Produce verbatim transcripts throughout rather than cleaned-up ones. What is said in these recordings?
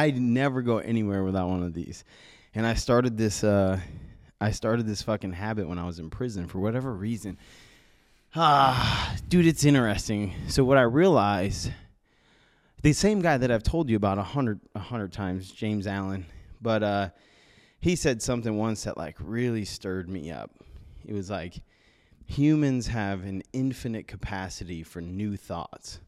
I never go anywhere without one of these. And I started this uh, I started this fucking habit when I was in prison for whatever reason. Ah, dude, it's interesting. So what I realized, the same guy that I've told you about a hundred a hundred times, James Allen, but uh, he said something once that like really stirred me up. It was like, humans have an infinite capacity for new thoughts.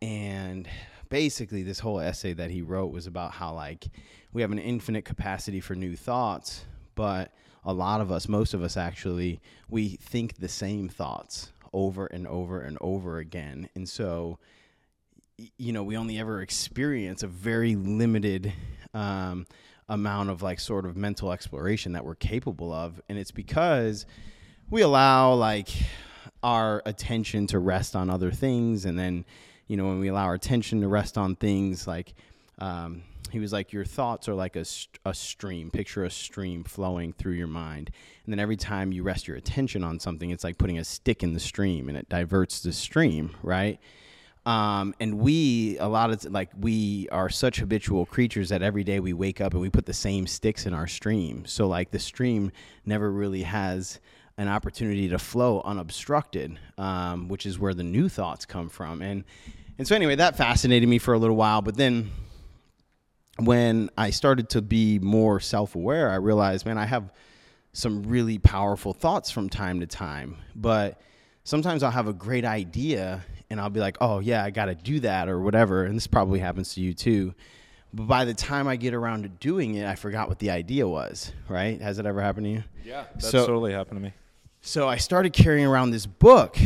And basically this whole essay that he wrote was about how like we have an infinite capacity for new thoughts, but a lot of us, most of us actually, we think the same thoughts over and over and over again. And so, you know, we only ever experience a very limited um, amount of like sort of mental exploration that we're capable of. And it's because we allow like our attention to rest on other things. And then, you know, when we allow our attention to rest on things like, um, he was like, your thoughts are like a, a stream, picture a stream flowing through your mind. And then every time you rest your attention on something, it's like putting a stick in the stream and it diverts the stream, right? Um, and we, a lot of, like, we are such habitual creatures that every day we wake up and we put the same sticks in our stream. So, like, the stream never really has an opportunity to flow unobstructed, um, which is where the new thoughts come from. And, and so, anyway, that fascinated me for a little while, but then when I started to be more self-aware, I realized, man, I have some really powerful thoughts from time to time, but sometimes I'll have a great idea and I'll be like, oh yeah, I got to do that or whatever. And this probably happens to you too. But by the time I get around to doing it, I forgot what the idea was, right? Has it ever happened to you? Yeah, that's so, totally happened to me. So I started carrying around this book,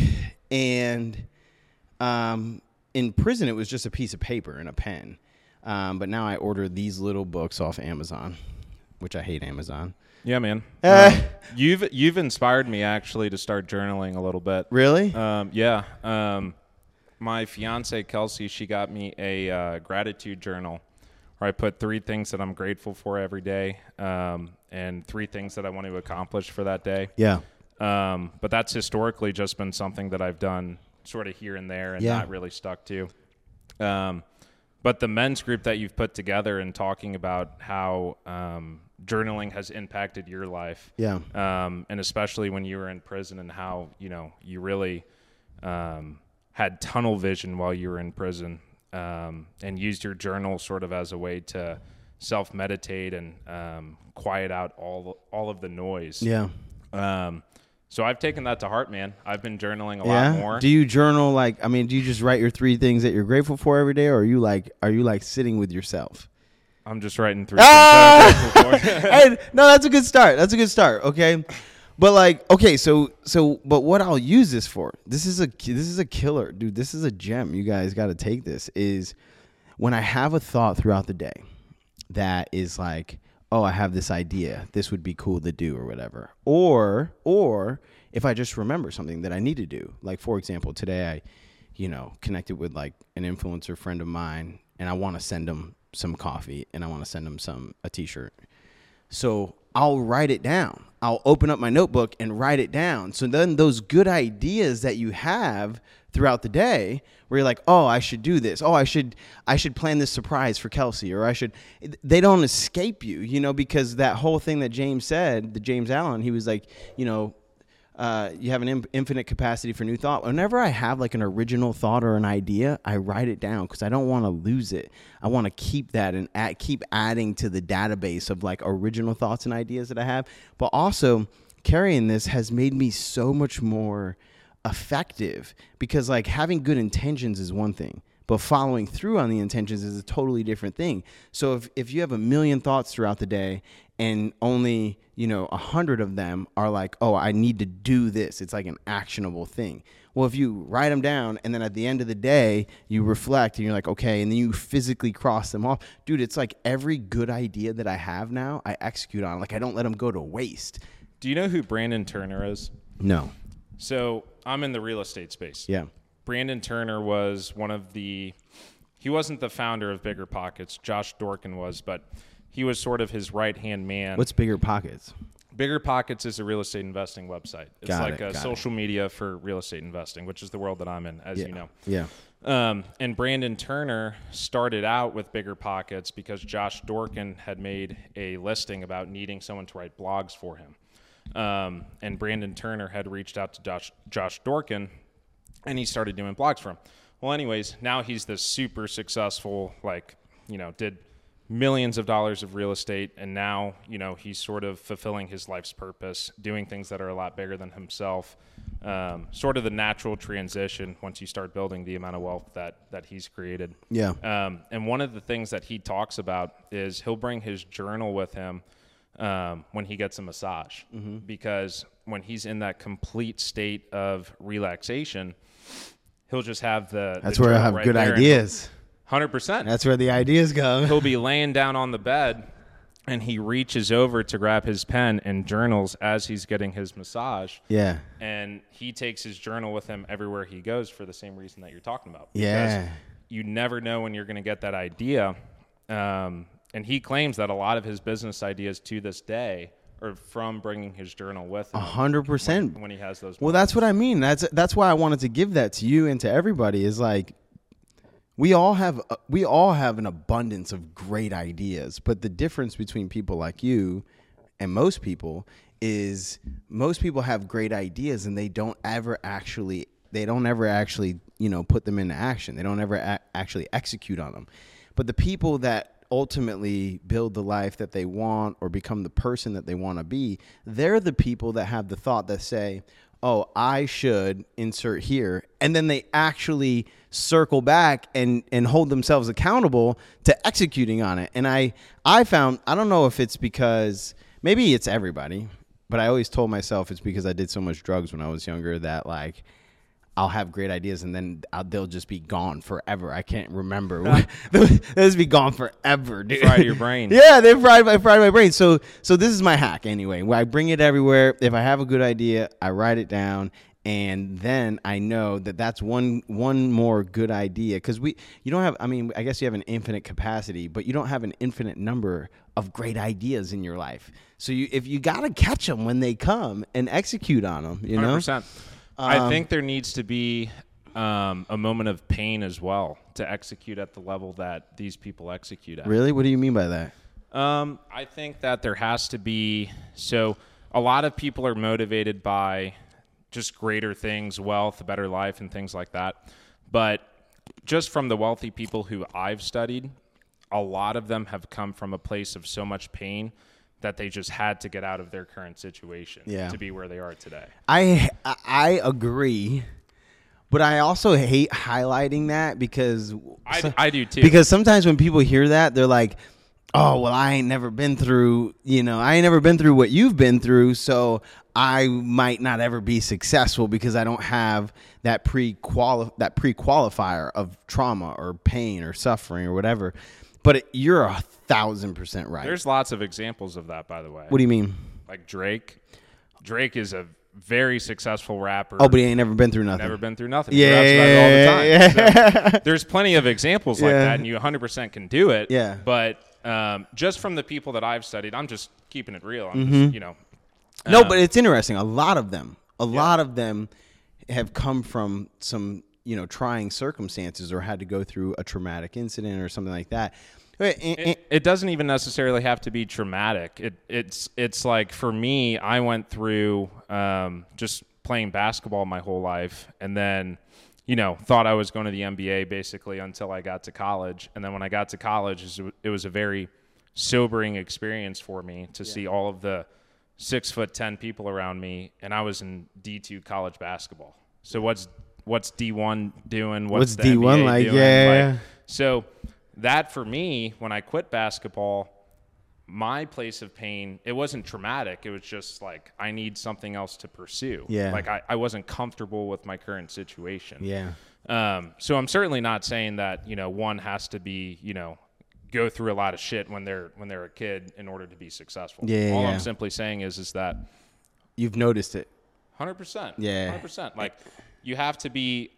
and um, in prison, it was just a piece of paper and a pen. Um, but now I order these little books off Amazon, which I hate Amazon. Yeah, man. Uh, um, you've you've inspired me actually to start journaling a little bit. Really? Um, yeah. Um, my fiance Kelsey, she got me a uh, gratitude journal where I put three things that I'm grateful for every day, um, and three things that I want to accomplish for that day. Yeah. Um, but that's historically just been something that I've done sort of here and there, and yeah. not really stuck to. Um. But the men's group that you've put together and talking about how um, journaling has impacted your life, yeah, um, and especially when you were in prison and how, you know, you really um, had tunnel vision while you were in prison, um, and used your journal sort of as a way to self-meditate and um, quiet out all all of the noise. Yeah. Um, so I've taken that to heart, man. I've been journaling a yeah? lot more. Do you journal like, I mean, do you just write your three things that you're grateful for every day, or are you like, are you like sitting with yourself? I'm just writing three ah! things that I'm grateful for. Hey, no, that's a good start. That's a good start. Okay. But like, okay, so so but what I'll use this for, this is a this is a killer, dude. This is a gem. You guys got to take this. Is when I have a thought throughout the day that is like, oh, I have this idea, this would be cool to do or whatever. Or or if I just remember something that I need to do. Like, for example, today I, you know, connected with like an influencer friend of mine, and I want to send him some coffee, and I want to send him some a t-shirt. So I'll write it down. I'll open up my notebook and write it down. So then those good ideas that you have throughout the day where you're like, oh, I should do this. Oh, I should I should plan this surprise for Kelsey, or I should, they don't escape you, you know, because that whole thing that James said, the James Allen, he was like, you know, uh, you have an in- infinite capacity for new thought. Whenever I have like an original thought or an idea, I write it down because I don't want to lose it. I want to keep that and add, keep adding to the database of like original thoughts and ideas that I have. But also carrying this has made me so much more effective, because like having good intentions is one thing, but following through on the intentions is a totally different thing. So if, if you have a million thoughts throughout the day and only, you know, a hundred of them are like, oh, I need to do this, it's like an actionable thing. Well, if you write them down and then at the end of the day you reflect and you're like, okay, and then you physically cross them off, dude, it's like every good idea that I have now, I execute on. Like, I don't let them go to waste. Do you know who Brandon Turner is? No. So I'm in the real estate space. Yeah. Brandon Turner was one of the, he wasn't the founder of Bigger Pockets. Josh Dorkin was, but he was sort of his right-hand man. What's Bigger Pockets? Bigger Pockets is a real estate investing website. It's got like it, a social it. media for real estate investing, which is the world that I'm in, as yeah. you know. Yeah. Um, and Brandon Turner started out with Bigger Pockets because Josh Dorkin had made a listing about needing someone to write blogs for him. Um, and Brandon Turner had reached out to Josh, Josh Dorkin, and he started doing blogs for him. Well, anyways, now he's this super successful, like, you know, did millions of dollars of real estate, and now, you know, he's sort of fulfilling his life's purpose, doing things that are a lot bigger than himself. Um, sort of the natural transition once you start building the amount of wealth that that he's created. Yeah. Um, and one of the things that he talks about is he'll bring his journal with him um, when he gets a massage, mm-hmm. because when he's in that complete state of relaxation, he'll just have the. That's the where I have right good ideas. one hundred percent. That's where the ideas go. He'll be laying down on the bed, and he reaches over to grab his pen and journals as he's getting his massage. Yeah. And he takes his journal with him everywhere he goes for the same reason that you're talking about. Yeah. Because you never know when you're going to get that idea. Um, and he claims that a lot of his business ideas to this day or from bringing his journal with him. A hundred percent. When he has those moments. Well, that's what I mean. That's, that's why I wanted to give that to you and to everybody is like, we all have, we all have an abundance of great ideas, but the difference between people like you and most people is most people have great ideas and they don't ever actually, they don't ever actually, you know, put them into action. They don't ever a- actually execute on them. But the people that ultimately build the life that they want or become the person that they want to be, they're the people that have the thought that say, oh, I should insert here. And then they actually circle back and, and hold themselves accountable to executing on it. And I, I found, I don't know if it's because, maybe it's everybody, but I always told myself it's because I did so much drugs when I was younger that like, I'll have great ideas and then I'll, they'll just be gone forever. I can't remember. They'll just be gone forever, dude. Fried your brain. Yeah, they fried my, fried my brain. So so this is my hack anyway. I bring it everywhere. If I have a good idea, I write it down. And then I know that that's one one more good idea. Because we, you don't have, I mean, I guess you have an infinite capacity, but you don't have an infinite number of great ideas in your life. So you if you got to catch them when they come and execute on them, you know? one hundred percent. Um, I think there needs to be um, a moment of pain as well to execute at the level that these people execute at. Really? What do you mean by that? Um, I think that there has to be... So a lot of people are motivated by just greater things, wealth, a better life, and things like that. But just from the wealthy people who I've studied, a lot of them have come from a place of so much pain that they just had to get out of their current situation yeah. to be where they are today. I I agree, but I also hate highlighting that because... I, so, I do too. Because sometimes when people hear that, they're like, oh, well, I ain't never been through, you know, I ain't never been through what you've been through, so I might not ever be successful because I don't have that pre-quali- that pre-qualifier of trauma or pain or suffering or whatever. But it, you're a thousand percent right. There's lots of examples of that, by the way. What do you mean? Like Drake. Drake is a very successful rapper. Oh, but he ain't never been through nothing. Never been through nothing. Yeah, yeah, yeah, all the time. Yeah. So there's plenty of examples yeah. like that, and you one hundred percent can do it. Yeah. But um, just from the people that I've studied, I'm just keeping it real. I'm mm-hmm. just, you know. Um, no, but it's interesting. A lot of them, a yeah. lot of them have come from some, you know, trying circumstances or had to go through a traumatic incident or something like that. It, it doesn't even necessarily have to be traumatic. It, it's it's like for me, I went through um, just playing basketball my whole life and then, you know, thought I was going to the N B A basically until I got to college. And then when I got to college, it was a very sobering experience for me to yeah. see all of the six foot ten people around me. And I was in D two college basketball. So what's what's D one doing? What's, what's the D one N B A like? Doing? Yeah. Like, so that for me, when I quit basketball, my place of pain, it wasn't traumatic. It was just like, I need something else to pursue. Yeah. Like I, I wasn't comfortable with my current situation. Yeah. Um, so I'm certainly not saying that, you know, one has to be, you know, go through a lot of shit when they're, when they're a kid in order to be successful. Yeah. All yeah. I'm simply saying is, is that you've noticed it. one hundred percent. Yeah. one hundred percent. Like, you have to be,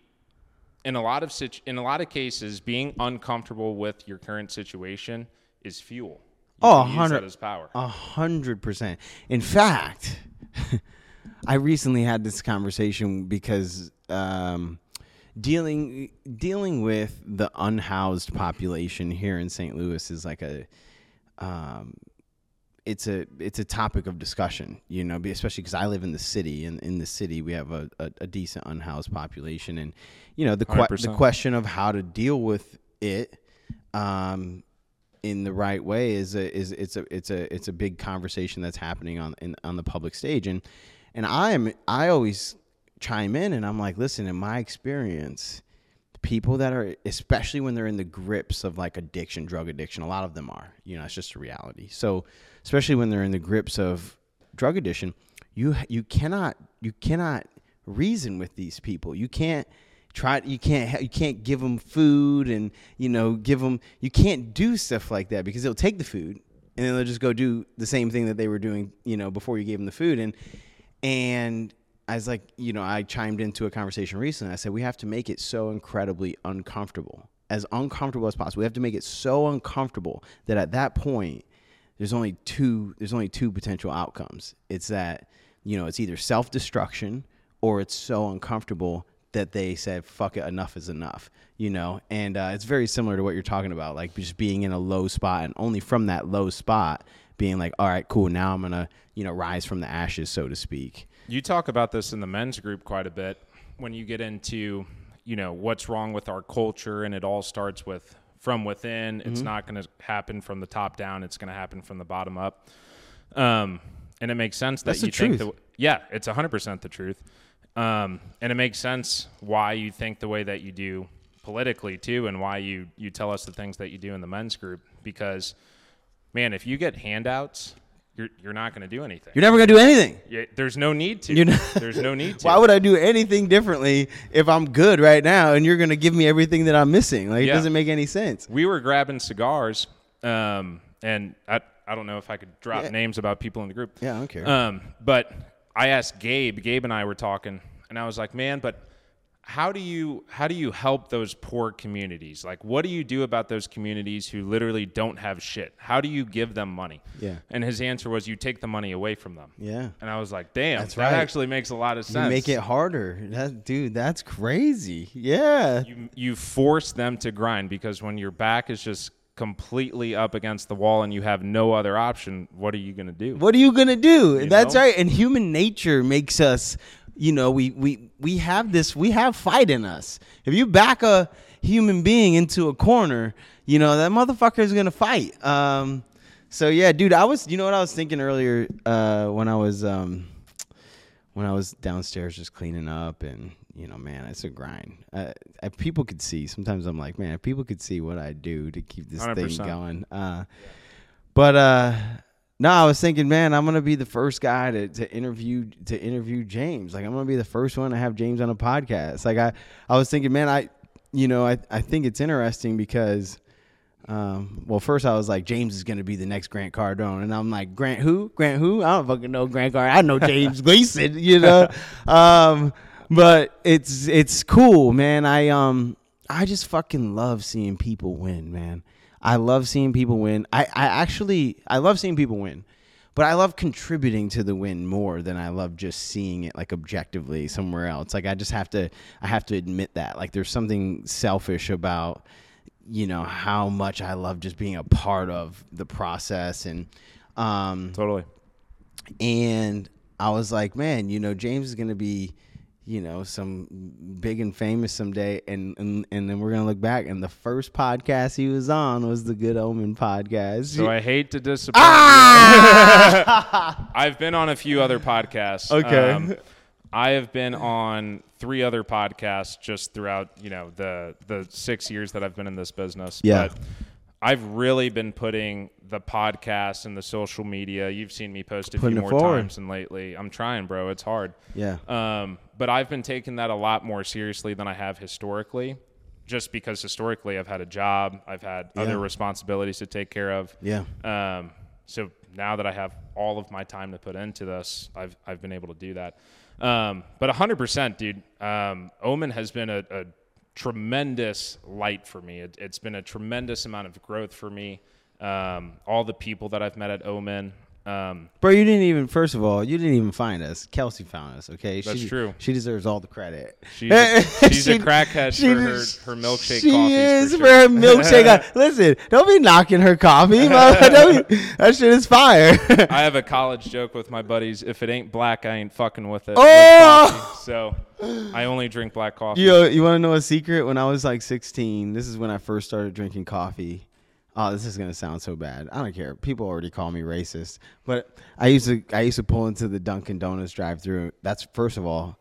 in a lot of situ- in a lot of cases, being uncomfortable with your current situation is fuel. Oh, one hundred percent. Use power. one hundred percent. In fact, I recently had this conversation because um, dealing dealing with the unhoused population here in Saint Louis is like a um, it's a it's a topic of discussion, you know, especially because I live in the city, and in the city we have a, a, a decent unhoused population, and you know the que- the question of how to deal with it um, in the right way is a, is it's a it's a it's a big conversation that's happening on in, on the public stage, and and I'm I always chime in and I'm like, listen, in my experience, people that are, especially when they're in the grips of like addiction, drug addiction, a lot of them are, you know, it's just a reality. So especially when they're in the grips of drug addiction, you you cannot you cannot reason with these people. You can't try, you can't you can't give them food and, you know, give them, you can't do stuff like that because they'll take the food and then they'll just go do the same thing that they were doing, you know, before you gave them the food. And and I was like, you know, I chimed into a conversation recently. I said, we have to make it so incredibly uncomfortable, as uncomfortable as possible. We have to make it so uncomfortable that at that point, there's only two, there's only two potential outcomes. It's that, you know, it's either self-destruction or it's so uncomfortable that they said, fuck it, enough is enough, you know? And uh, it's very similar to what you're talking about, like just being in a low spot, and only from that low spot being like, all right, cool, now I'm going to, you know, rise from the ashes, so to speak. You talk about this in the men's group quite a bit when you get into, you know, what's wrong with our culture, and it all starts with from within. Mm-hmm. It's not going to happen from the top down. It's going to happen from the bottom up. Um, and it makes sense that That's you the think truth. That, yeah, it's one hundred percent the truth. Um, and it makes sense why you think the way that you do politically too, and why you, you tell us the things that you do in the men's group, because man, if you get handouts, You're, you're not going to do anything. You're never going to do anything. Yeah, there's no need to. Not, there's no need to. Why would I do anything differently if I'm good right now and you're going to give me everything that I'm missing? Like, yeah. It doesn't make any sense. We were grabbing cigars, um, and I I don't know if I could drop yeah. names about people in the group. Yeah, I don't care. Um, but I asked Gabe. Gabe and I were talking, and I was like, man, but how do you how do you help those poor communities? Like, what do you do about those communities who literally don't have shit? How do you give them money? Yeah. And his answer was, you take the money away from them. Yeah. And I was like, damn, that's that right. actually makes a lot of sense. You make it harder. That, dude, that's crazy. Yeah. You, you force them to grind, because when your back is just completely up against the wall and you have no other option, what are you going to do? What are you going to do? You that's know? Right. And human nature makes us... You know, we, we, we have this, we have fight in us. If you back a human being into a corner, you know, that motherfucker is going to fight. Um, so, yeah, dude, I was, you know what I was thinking earlier uh, when I was, um, when I was downstairs just cleaning up, and, you know, man, it's a grind. Uh, if people could see, sometimes I'm like, man, if people could see what I do to keep this one hundred percent thing going. Uh, but, uh, No, I was thinking, man, I'm gonna be the first guy to, to interview to interview James. Like, I'm gonna be the first one to have James on a podcast. Like, I, I was thinking, man, I, you know, I, I think it's interesting because, um, well, first I was like, James is gonna be the next Grant Cardone, and I'm like, Grant who? Grant who? I don't fucking know Grant Cardone. I know James Gleeson, you know. Um, but it's it's cool, man. I um I just fucking love seeing people win, man. I love seeing people win. I, I actually, I love seeing people win, but I love contributing to the win more than I love just seeing it like objectively somewhere else. Like, I just have to, I have to admit that. Like, there's something selfish about, you know, how much I love just being a part of the process. And, um, totally. And I was like, man, you know, James is going to be, you know, some big and famous someday, and, and and then we're gonna look back, and the first podcast he was on was the Good Omen podcast. So I hate to disappoint ah! you. I've been on a few other podcasts. Okay, um, I have been on three other podcasts just throughout, you know, the the six years that I've been in this business. Yeah. But I've really been putting the podcast and the social media. You've seen me post a putting few more forward. times than lately. I'm trying, bro. It's hard. Yeah. Um, but I've been taking that a lot more seriously than I have historically, just because historically I've had a job. I've had yeah. other responsibilities to take care of. Yeah. Um, so now that I have all of my time to put into this, I've, I've been able to do that. Um, but a hundred percent, dude, um, Omen has been a, a tremendous light for me. It, it's been a tremendous amount of growth for me. um, all the people that I've met at Omen. Um, Bro, you didn't even, first of all, you didn't even find us. Kelsey found us, okay? That's she, true. She deserves all the credit. She's, she's she, a crackhead she, for her, her milkshake coffee. She is for, sure. for her milkshake. Listen, don't be knocking her coffee. Don't be, that shit is fire. I have a college joke with my buddies. If it ain't black, I ain't fucking with it. Oh! With coffee, so... I only drink black coffee. Yo, you want to know a secret? When I was like sixteen, this is when I first started drinking coffee. Oh, this is gonna sound so bad. I don't care. People already call me racist, but I used to I used to pull into the Dunkin' Donuts drive-thru. That's first of all,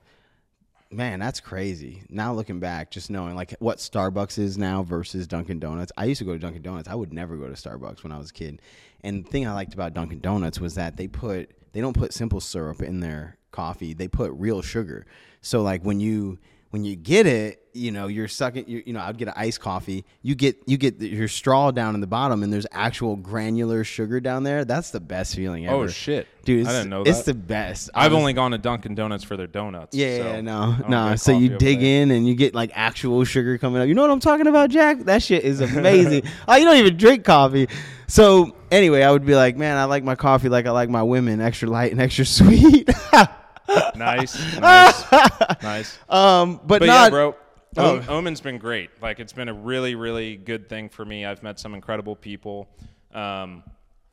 man, that's crazy. Now looking back, just knowing like what Starbucks is now versus Dunkin' Donuts. I used to go to Dunkin' Donuts. I would never go to Starbucks when I was a kid. And the thing I liked about Dunkin' Donuts was that they put they don't put simple syrup in their coffee. They put real sugar. So like when you when you get it, you know, you're sucking, you're, you know, I'd get an iced coffee. You get you get the, your straw down in the bottom and there's actual granular sugar down there. That's the best feeling ever. Oh, shit. Dude, it's, I didn't know that. It's the best. I've was, only gone to Dunkin' Donuts for their donuts. Yeah, so yeah no. No, so you dig there. in and you get like actual sugar coming up. You know what I'm talking about, Jack? That shit is amazing. Oh, you don't even drink coffee. So anyway, I would be like, man, I like my coffee like I like my women, extra light and extra sweet. Nice, nice, nice. Um, but, but not, yeah, bro. Oh. Omen's been great. Like, it's been a really, really good thing for me. I've met some incredible people. Um,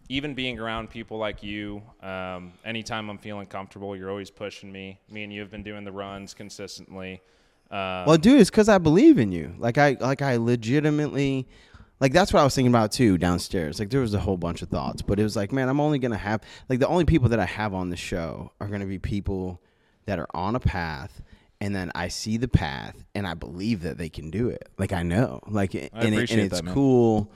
even being around people like you, um, anytime I'm feeling comfortable, you're always pushing me. Me and you have been doing the runs consistently. Um, well, dude, it's because I believe in you. Like I, like I legitimately. Like, that's what I was thinking about, too, downstairs. Like, there was a whole bunch of thoughts. But it was like, man, I'm only going to have... Like, the only people that I have on the show are going to be people that are on a path, and then I see the path, and I believe that they can do it. Like, I know. Like, I and, it, and it's that, cool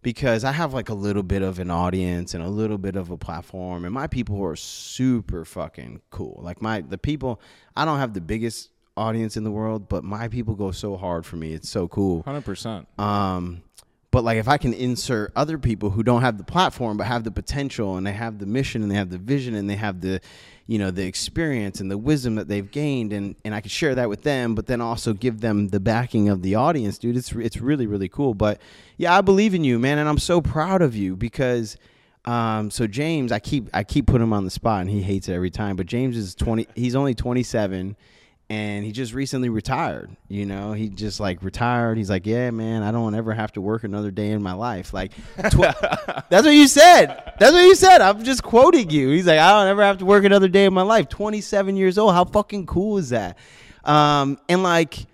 because I have, like, a little bit of an audience and a little bit of a platform. And my people are super fucking cool. Like, my the people... I don't have the biggest audience in the world, but my people go so hard for me. It's so cool. one hundred percent. Um... But, like, if I can insert other people who don't have the platform but have the potential and they have the mission and they have the vision and they have the, you know, the experience and the wisdom that they've gained and, and I can share that with them but then also give them the backing of the audience, dude, it's it's really, really cool. But, yeah, I believe in you, man, and I'm so proud of you because – Um, so James, I keep I keep putting him on the spot and he hates it every time. But James is twenty – he's only twenty-seven – and he just recently retired, you know, he just like retired. He's like, yeah, man, I don't ever have to work another day in my life. Like, tw- that's what you said. That's what you said. I'm just quoting you. He's like, I don't ever have to work another day in my life. twenty-seven years old. How fucking cool is that? Um, and like,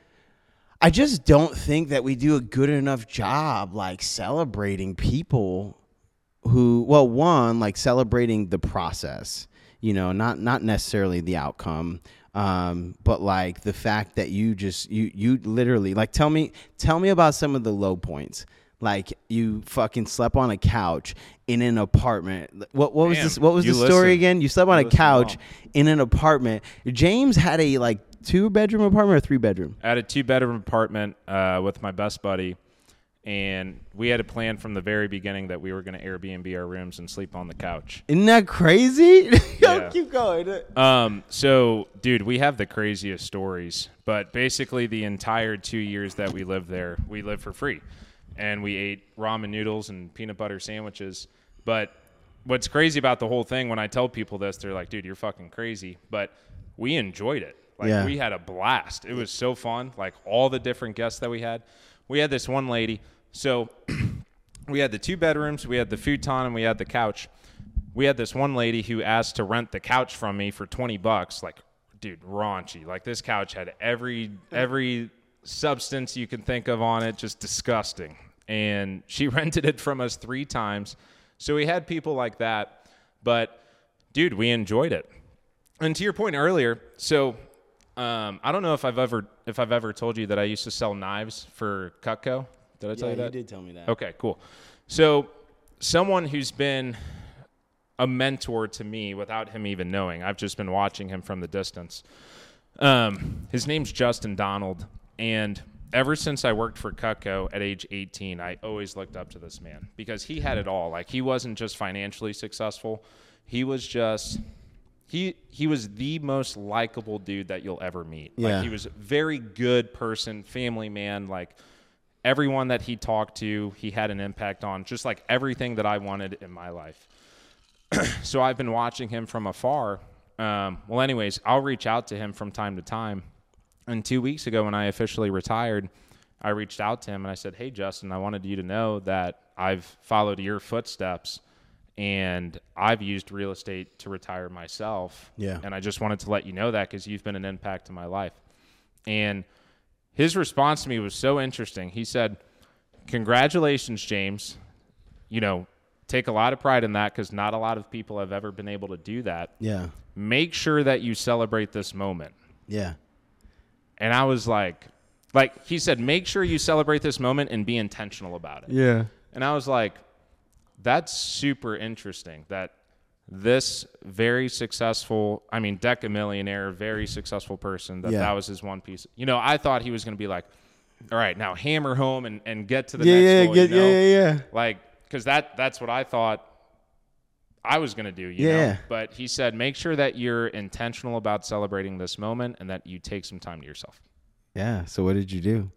I just don't think that we do a good enough job, like celebrating people who, well, one, like celebrating the process, you know, not, not necessarily the outcome. Um, but like the fact that you just, you, you literally like, tell me, tell me about some of the low points. Like you fucking slept on a couch in an apartment. What, what was Damn, this? What was the story listen. again? You slept on you a couch well. in an apartment. James had a like two bedroom apartment or three bedroom? I had a two bedroom apartment, uh, with my best buddy. And we had a plan from the very beginning that we were going to Airbnb our rooms and sleep on the couch. Isn't that crazy? Yeah. Keep going. Um, so, dude, we have the craziest stories. But basically the entire two years that we lived there, we lived for free. And we ate ramen noodles and peanut butter sandwiches. But what's crazy about the whole thing, when I tell people this, they're like, dude, you're fucking crazy. But we enjoyed it. Like, yeah. We had a blast. It was so fun. Like, all the different guests that we had. We had this one lady. So we had the two bedrooms, we had the futon, and we had the couch. We had this one lady who asked to rent the couch from me for twenty bucks. Like, dude, raunchy. Like, this couch had every every substance you can think of on it, just disgusting. And she rented it from us three times. So we had people like that. But, dude, we enjoyed it. And to your point earlier, so um, I don't know if I've ever if I've ever told you that I used to sell knives for Cutco. Did I tell yeah, you that? You did tell me that. Okay, cool. So someone who's been a mentor to me without him even knowing, I've just been watching him from the distance. Um, his name's Justin Donald. And ever since I worked for Cutco at age eighteen, I always looked up to this man because he had it all. Like, he wasn't just financially successful. He was just, he, he was the most likable dude that you'll ever meet. Yeah. Like, he was a very good person, family man, like, everyone that he talked to, he had an impact on, just like everything that I wanted in my life. So I've been watching him from afar. Um, well, anyways, I'll reach out to him from time to time. And two weeks ago when I officially retired, I reached out to him and I said, hey, Justin, I wanted you to know that I've followed your footsteps and I've used real estate to retire myself. Yeah. And I just wanted to let you know that because you've been an impact to my life. And his response to me was so interesting. He said, congratulations, James. You know, take a lot of pride in that because not a lot of people have ever been able to do that. Yeah. Make sure that you celebrate this moment. Yeah. And I was like, like he said, make sure you celebrate this moment and be intentional about it. Yeah. And I was like, that's super interesting that this very successful, I mean, Deca millionaire, very successful person, that yeah. that was his one piece. You know, I thought he was going to be like, all right, now hammer home and, and get to the yeah, next yeah, goal, get, you know? Yeah, yeah, yeah. Like, because that, that's what I thought I was going to do, you yeah. know? But he said, make sure that you're intentional about celebrating this moment and that you take some time to yourself. Yeah, so what did you do?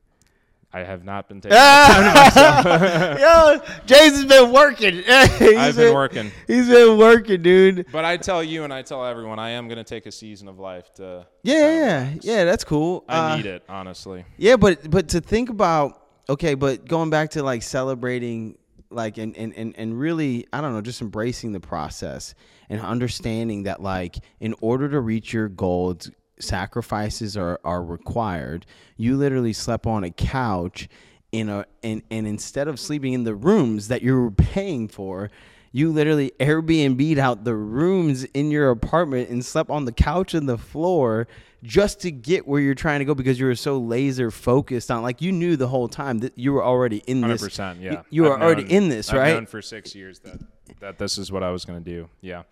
I have not been taking ah! time to myself. Yo, James has been working. I've been, been working. He's been working, dude. But I tell you and I tell everyone, I am going to take a season of life to... Yeah, yeah, yeah, that's cool. I uh, need it, honestly. Yeah, but but to think about... Okay, but going back to, like, celebrating, like, and, and, and, and really, I don't know, just embracing the process and understanding that, like, in order to reach your goal... It's, sacrifices are, are required. You literally slept on a couch in a and, and instead of sleeping in the rooms that you were paying for, you literally Airbnb'd out the rooms in your apartment and slept on the couch and the floor just to get where you're trying to go because you were so laser focused on, like, you knew the whole time that you were already in this. one hundred percent, yeah. You, you were known, already in this, right? I've known for six years that, that this is what I was going to do. Yeah.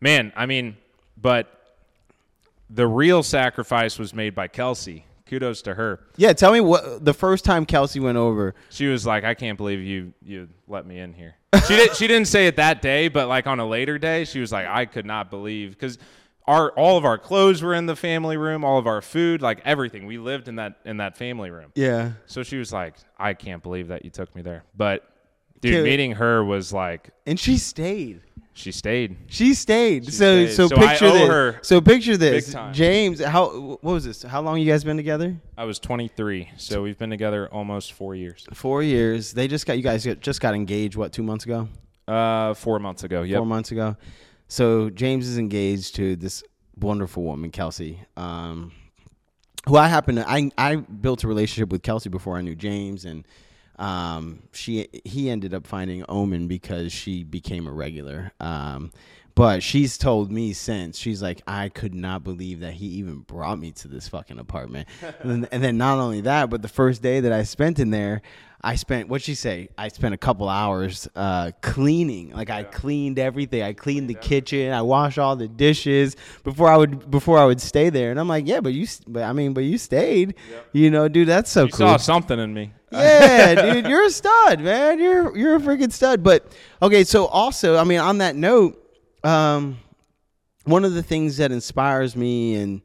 Man, I mean, but... The real sacrifice was made by Kelsey. Kudos to her. Yeah, tell me what the first time Kelsey went over. She was like, "I can't believe you you let me in here." She did. She didn't say it that day, but like on a later day, she was like, "I could not believe," because our all of our clothes were in the family room, all of our food, like everything. We lived in that in that family room. Yeah. So she was like, "I can't believe that you took me there." But dude, Kay. Meeting her was like, and she stayed. She stayed. She stayed. She so, stayed. So, so picture I owe this. Her so picture this. James, how what was this? How long you guys been together? I was twenty-three, so we've been together almost four years. Four years. They just got you guys just got engaged. What, two months ago? Uh, four months ago. Yeah, four months ago. So James is engaged to this wonderful woman, Kelsey. Um, who I happen to I I built a relationship with Kelsey before I knew James, and. Um, she, he ended up finding Omen because she became a regular. Um, but she's told me since, she's like, I could not believe that he even brought me to this fucking apartment. and, and then not only that, but the first day that I spent in there, I spent, what'd she say? I spent a couple hours, uh, cleaning. Like yeah. I cleaned everything. I cleaned the yeah. kitchen. I washed all the dishes before I would, before I would stay there. And I'm like, yeah, but you, but I mean, but you stayed, yep. you know, dude, that's so you cool. You saw something in me. Yeah, dude, you're a stud, man. You're you're a freaking stud. But okay, so also, I mean, on that note, um, one of the things that inspires me and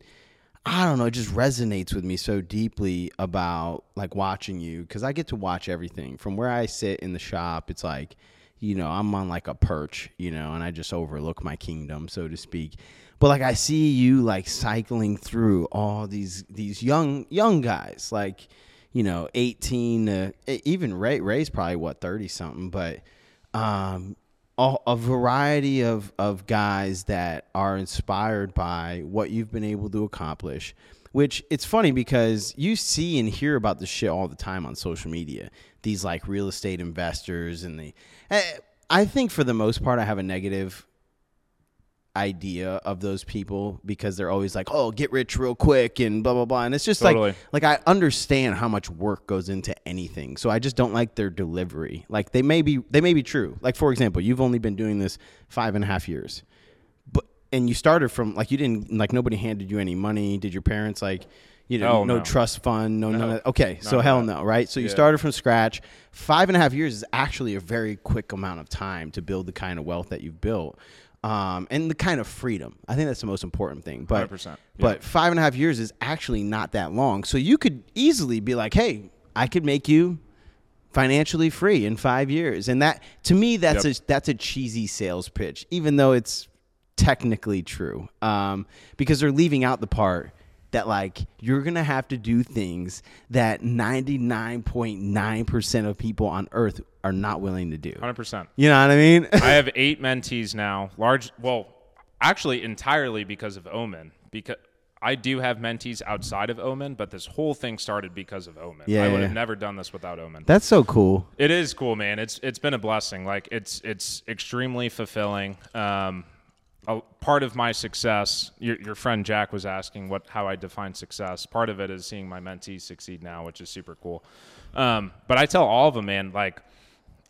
I don't know, it just resonates with me so deeply about like watching you, because I get to watch everything from where I sit in the shop. It's like, you know, I'm on like a perch, you know, and I just overlook my kingdom, so to speak. But like I see you like cycling through all these these young young guys, like. You know, eighteen, uh, even Ray, Ray's probably, what, thirty-something, but um, a, a variety of, of guys that are inspired by what you've been able to accomplish, which it's funny because you see and hear about this shit all the time on social media, these, like, real estate investors and the... I think for the most part I have a negative idea of those people because they're always like, oh, get rich real quick and blah, blah, blah. And it's just totally. like, like I understand how much work goes into anything. So I just don't like their delivery. Like they may be, they may be true. Like, for example, you've only been doing this five and a half years, but, and you started from like, you didn't like, nobody handed you any money. Did your parents like, you know, oh, no, no trust fund, no, no, none of that. Okay. So hell no. Right. So yeah. You started from scratch. Five and a half years is actually a very quick amount of time to build the kind of wealth that you've built. Um, and the kind of freedom. I think that's the most important thing. But, one hundred percent, yeah. But five and a half years is actually not that long. So you could easily be like, hey, I could make you financially free in five years. And that, to me, that's yep. a that's a cheesy sales pitch, even though it's technically true, um, because they're leaving out the part that, like, you're going to have to do things that ninety-nine point nine percent of people on Earth are not willing to do. one hundred percent. You know what I mean? I have eight mentees now, large, well, actually entirely because of Omen, because I do have mentees outside of Omen, but this whole thing started because of Omen. Yeah, I would have yeah. never done this without Omen. That's so cool. It is cool, man. It's It's been a blessing. Like, it's it's extremely fulfilling. Um, a, part of my success, your, your friend Jack was asking what how I define success. Part of it is seeing my mentees succeed now, which is super cool. Um, but I tell all of them, man, like,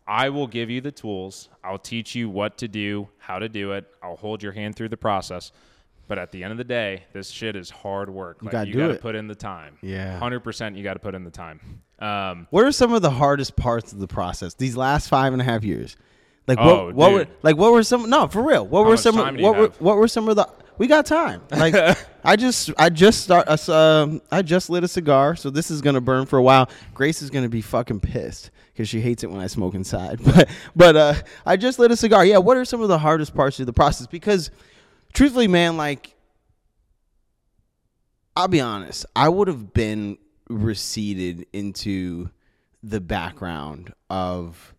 I will give you the tools. I'll teach you what to do, how to do it. I'll hold your hand through the process. But at the end of the day, this shit is hard work. You like, gotta you do gotta it. Put in the time. Yeah, one hundred percent. You gotta put in the time. Um, what are some of the hardest parts of the process? These last five and a half years, like oh, what, what were like what were some? No, for real. What How were some? What were, what were some of the? We got time. Like I just I just start. Uh, I just lit a cigar, so this is gonna burn for a while. Grace is gonna be fucking pissed because she hates it when I smoke inside. But but uh, I just lit a cigar. Yeah. What are some of the hardest parts of the process? Because truthfully, man, like, I'll be honest, I would have been receded into the background of,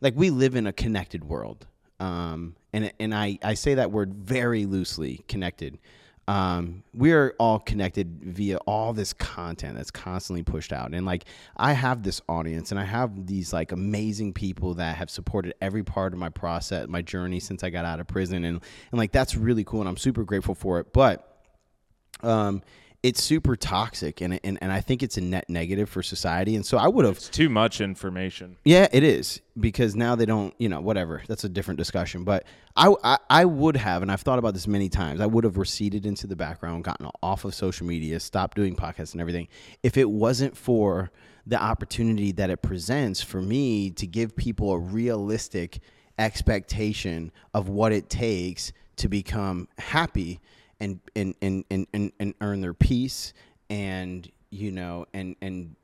like, we live in a connected world. Um, and and I, I say that word very loosely, connected. Um, we are all connected via all this content that's constantly pushed out. And, like, I have this audience and I have these, like, amazing people that have supported every part of my process, my journey since I got out of prison. And, and like, that's really cool. And I'm super grateful for it, but, um, it's super toxic, and, and and I think it's a net negative for society. And so I would have... It's too much information. Yeah, it is, because now they don't, you know, whatever. That's a different discussion. But I, I, I would have, and I've thought about this many times, I would have receded into the background, gotten off of social media, stopped doing podcasts and everything, if it wasn't for the opportunity that it presents for me to give people a realistic expectation of what it takes to become happy and and, and, and, and earn their peace and, you know, and and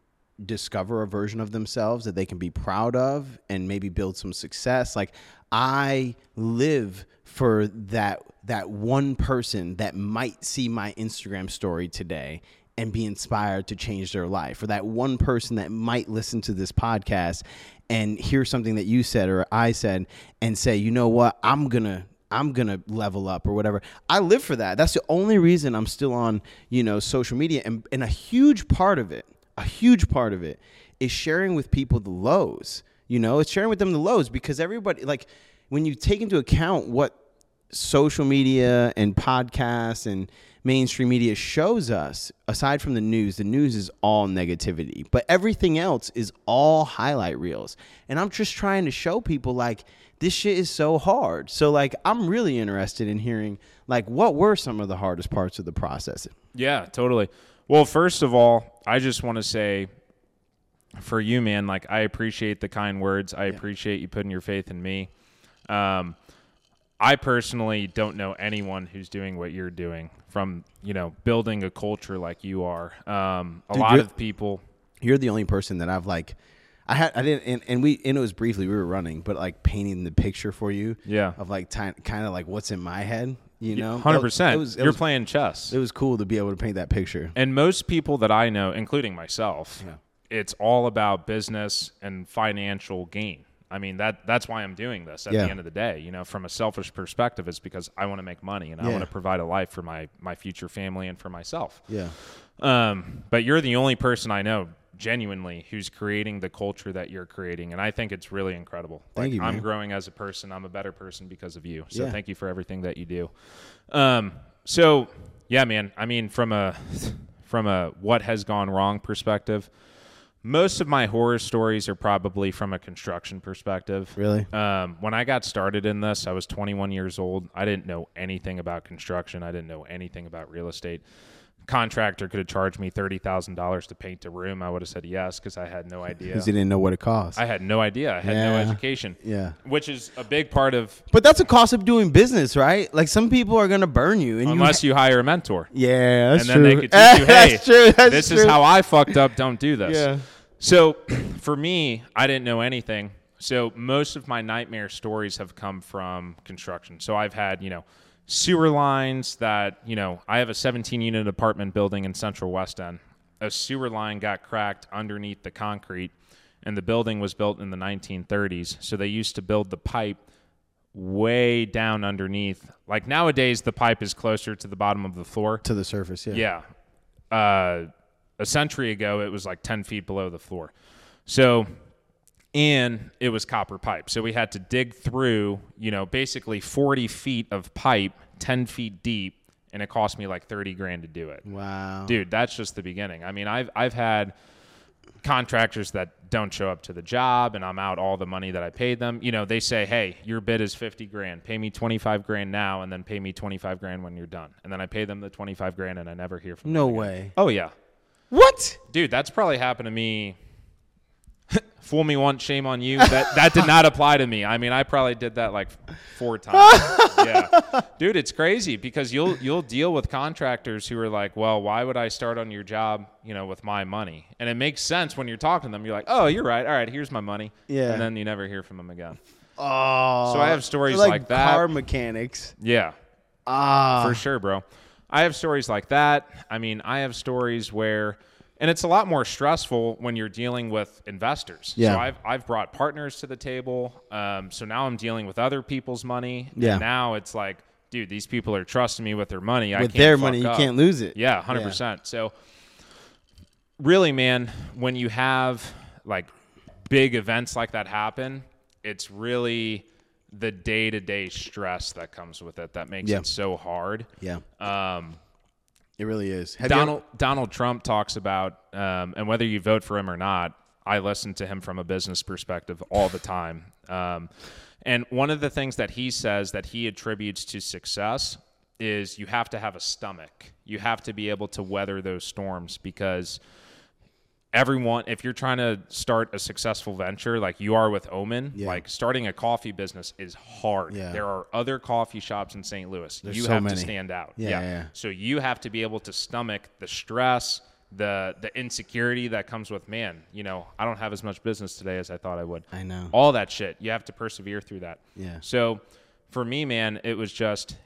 discover a version of themselves that they can be proud of and maybe build some success. Like, I live for that that one person that might see my Instagram story today and be inspired to change their life, or that one person that might listen to this podcast and hear something that you said or I said and say, you know what, I'm going to I'm going to level up or whatever. I live for that. That's the only reason I'm still on, you know, social media. And, and a huge part of it, a huge part of it is sharing with people the lows, you know, it's sharing with them the lows, because everybody, like, when you take into account what social media and podcasts and mainstream media shows us, aside from the news, the news is all negativity, but everything else is all highlight reels. And I'm just trying to show people, like, this shit is so hard. So, like, I'm really interested in hearing, like, what were some of the hardest parts of the process? Yeah, totally. Well, first of all, I just want to say for you, man, like, I appreciate the kind words. I yeah. appreciate you putting your faith in me. Um, I personally don't know anyone who's doing what you're doing, from, you know, building a culture like you are. Um, a Dude, lot of people. You're the only person that I've, like, I had, I didn't, and, and we, and it was briefly, we were running, but, like, painting the picture for you yeah. of, like, ty- kind of like what's in my head, you know, one hundred percent. It was, it You're was, playing chess. It was cool to be able to paint that picture. And most people that I know, including myself, yeah. it's all about business and financial gain. I mean, that, that's why I'm doing this at yeah. the end of the day, you know, from a selfish perspective, is because I want to make money and yeah. I want to provide a life for my, my future family and for myself. Yeah. Um, but you're the only person I know genuinely who's creating the culture that you're creating, and I think it's really incredible. Like, thank you, man. I'm growing as a person. I'm a better person because of you, so yeah. thank you for everything that you do. Um so yeah, man, I mean, from a from a what has gone wrong perspective, most of my horror stories are probably from a construction perspective. Really? Um, when I got started in this, I was twenty-one years old. I didn't know anything about construction. I didn't know anything about real estate. Contractor could have charged me thirty thousand dollars to paint a room. I would have said yes, because I had no idea. Because you didn't know what it cost. I had no idea. I had yeah. no education. Yeah. Which is a big part of... But that's a cost of doing business, right? Like, some people are going to burn you. And unless you, ha- you hire a mentor. Yeah, that's true. And then true. they could teach you, hey, that's true. That's this true. is how I fucked up. Don't do this. Yeah. So for me, I didn't know anything. So most of my nightmare stories have come from construction. So I've had, you know, sewer lines that, you know, I have a seventeen unit apartment building in Central West End. A sewer line got cracked underneath the concrete, and the building was built in the nineteen thirties. So they used to build the pipe way down underneath. Like nowadays, the pipe is closer to the bottom of the floor. To the surface, yeah. Yeah. Uh, a century ago, it was like ten feet below the floor. So, and it was copper pipe. So we had to dig through, you know, basically forty feet of pipe, ten feet deep. And it cost me like thirty grand to do it. Wow. Dude, that's just the beginning. I mean, I've I've had contractors that don't show up to the job, and I'm out all the money that I paid them. You know, they say, hey, your bid is fifty grand. Pay me twenty-five grand now, and then pay me twenty-five grand when you're done. And then I pay them the twenty-five grand, and I never hear from no them. No way. Oh, yeah. What? Dude, that's probably happened to me. Fool me once, shame on you. That that did not apply to me. I mean, I probably did that like four times. Yeah. Dude, it's crazy because you'll you'll deal with contractors who are like, well, why would I start on your job, you know, with my money? And it makes sense when you're talking to them. You're like, oh, you're right. All right, here's my money. Yeah. And then you never hear from them again. Oh. So I have stories like, like that. Car mechanics. Yeah. Ah. For sure, bro. I have stories like that. I mean, I have stories where... And it's a lot more stressful when you're dealing with investors. Yeah. So I've I've brought partners to the table. Um, so now I'm dealing with other people's money. Yeah. And now it's like, dude, these people are trusting me with their money. With I can't their fuck money, up. You can't lose it. Yeah, one hundred percent. Yeah. So really, man, when you have like big events like that happen, it's really the day-to-day stress that comes with it that makes yeah. it so hard. Yeah. Um. It really is. Have Donald you... Donald Trump talks about, um, and whether you vote for him or not, I listen to him from a business perspective all the time. Um, and one of the things that he says that he attributes to success is you have to have a stomach. You have to be able to weather those storms because everyone, if you're trying to start a successful venture like you are with Omen, yeah. like starting a coffee business is hard. Yeah. There are other coffee shops in Saint Louis. There's you so have many. To stand out. Yeah, yeah. yeah. So you have to be able to stomach the stress, the the insecurity that comes with, man, you know, I don't have as much business today as I thought I would. I know. All that shit. You have to persevere through that. Yeah. So for me, man, it was just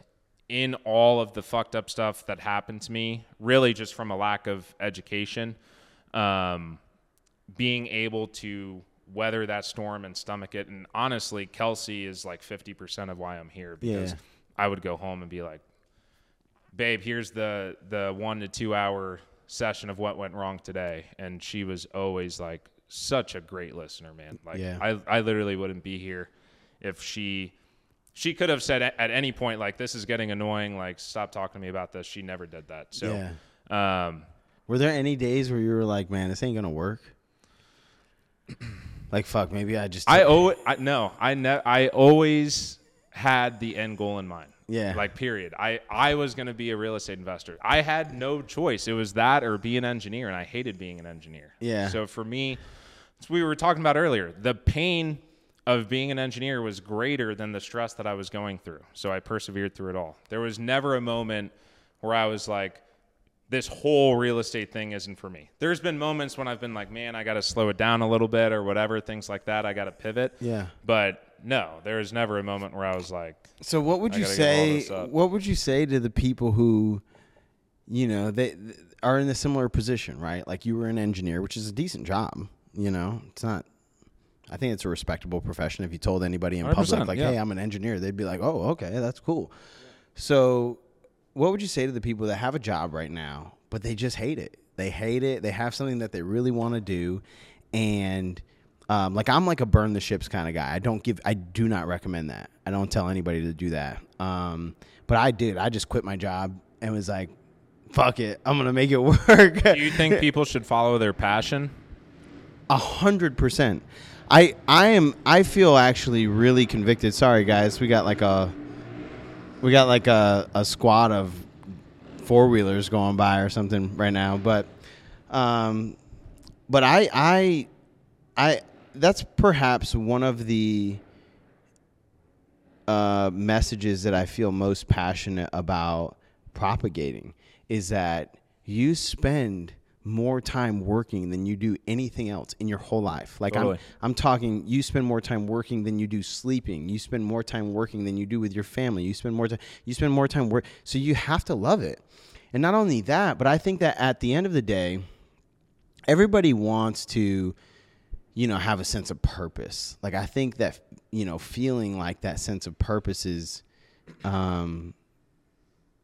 in all of the fucked up stuff that happened to me, really just from a lack of education, Um, being able to weather that storm and stomach it. And honestly, Kelsey is like fifty percent of why I'm here because yeah. I would go home and be like, babe, here's the, the one to two hour session of what went wrong today. And she was always like such a great listener, man. Like yeah. I, I literally wouldn't be here if she, she could have said at, at any point, like, this is getting annoying. Like, stop talking to me about this. She never did that. So, yeah. um, Were there any days where you were like, man, this ain't going to work? Like, fuck, maybe I just... I, o- I No, I ne- I always had the end goal in mind. Yeah. Like, period. I, I was going to be a real estate investor. I had no choice. It was that or be an engineer, and I hated being an engineer. Yeah. So for me, as we were talking about earlier, the pain of being an engineer was greater than the stress that I was going through. So I persevered through it all. There was never a moment where I was like, this whole real estate thing isn't for me. There's been moments when I've been like, man, I got to slow it down a little bit or whatever, things like that. I got to pivot. Yeah. But no, there is never a moment where I was like, so what would you say, what would you say to the people who, you know, they are in a similar position, right? Like you were an engineer, which is a decent job. You know, it's not, I think it's a respectable profession. If you told anybody in public, like, yeah. hey, I'm an engineer, they'd be like, oh, okay, that's cool. Yeah. So what would you say to the people that have a job right now, but they just hate it? They hate it. They have something that they really want to do. And um, like I'm like a burn the ships kind of guy. I don't give I do not recommend that. I don't tell anybody to do that. Um, but I did. I just quit my job and was like, fuck it. I'm going to make it work. Do you think people should follow their passion? A hundred percent. I I am. I feel actually really convicted. Sorry, guys. We got like a. We got like a, a squad of four-wheelers going by or something right now, but um, but I I I that's perhaps one of the uh, messages that I feel most passionate about propagating is that you spend more time working than you do anything else in your whole life. Like totally. I'm, I'm talking, you spend more time working than you do sleeping. You spend more time working than you do with your family. You spend more time, you spend more time work. So you have to love it. And not only that, but I think that at the end of the day, everybody wants to, you know, have a sense of purpose. Like I think that, you know, feeling like that sense of purpose is, um,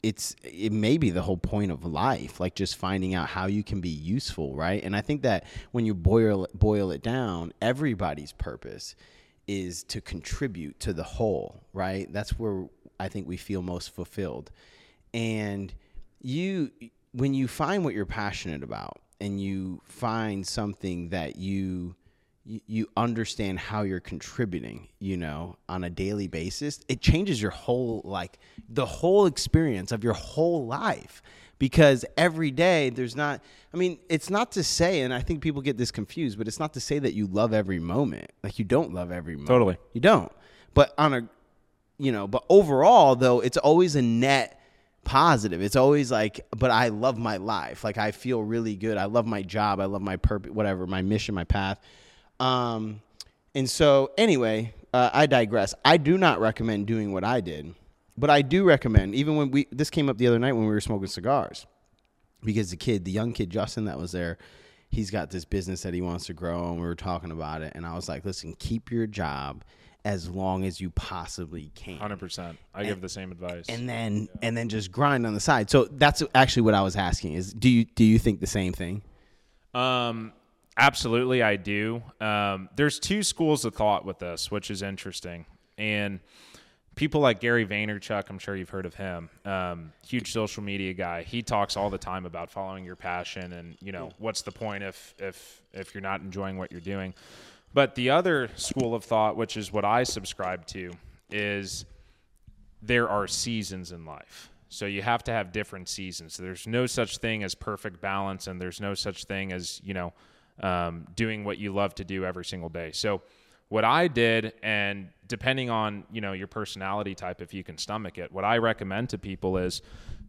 it's, it may be the whole point of life, like just finding out how you can be useful, right? And I think that when you boil boil it down, everybody's purpose is to contribute to the whole, right? That's where I think we feel most fulfilled. And you, when you find what you're passionate about and you find something that you you understand how you're contributing, you know, on a daily basis, it changes your whole, like the whole experience of your whole life, because every day there's not, I mean, it's not to say, and I think people get this confused, but it's not to say that you love every moment. Like you don't love every moment. Totally. You don't, but on a, you know, but overall though, it's always a net positive. It's always like, but I love my life. Like I feel really good. I love my job. I love my purpose, whatever, my mission, my path. Um, and so anyway, uh, I digress. I do not recommend doing what I did, but I do recommend, even when we, this came up the other night when we were smoking cigars, because the kid, the young kid, Justin, that was there, he's got this business that he wants to grow. And we were talking about it. And I was like, listen, keep your job as long as you possibly can. one hundred percent. I and, give the same advice. And then, yeah. and then just grind on the side. So that's actually what I was asking is, do you, do you think the same thing? Um, Absolutely, I do. Um, there's two schools of thought with this, which is interesting. And people like Gary Vaynerchuk, I'm sure you've heard of him, um, huge social media guy. He talks all the time about following your passion and, you know, what's the point if if if you're not enjoying what you're doing. But the other school of thought, which is what I subscribe to, is there are seasons in life. So you have to have different seasons. There's no such thing as perfect balance, and there's no such thing as, you know, Um, doing what you love to do every single day. So what I did, and depending on, you know, your personality type, if you can stomach it, what I recommend to people is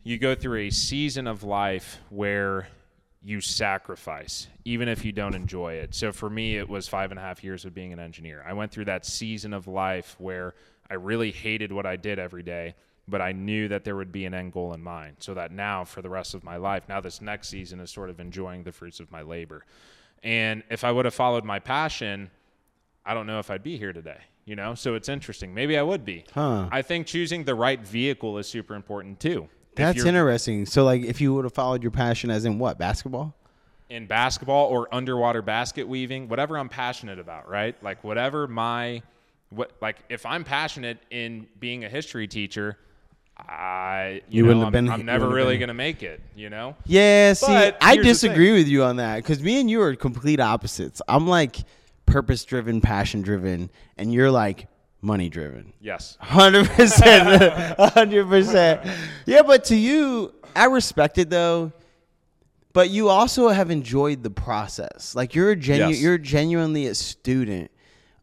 you go through a season of life where you sacrifice, even if you don't enjoy it. So for me, it was five and a half years of being an engineer. I went through that season of life where I really hated what I did every day, but I knew that there would be an end goal in mind. So that now for the rest of my life, now this next season is sort of enjoying the fruits of my labor. And if I would have followed my passion, I don't know if I'd be here today, you know? So it's interesting. Maybe I would be. Huh. I think choosing the right vehicle is super important too. That's interesting. So like if you would have followed your passion as in what, basketball? In basketball or underwater basket weaving, whatever I'm passionate about, right? Like whatever my, what like if I'm passionate in being a history teacher, I you, you know, wouldn't have been. I'm, I'm never really been. gonna make it, you know. Yeah, see, but I disagree with you on that because me and you are complete opposites. I'm like purpose-driven, passion-driven, and you're like money-driven. Yes, hundred percent, hundred percent. Yeah, but to you, I respect it though. But you also have enjoyed the process. Like you're a genu- yes. you're genuinely a student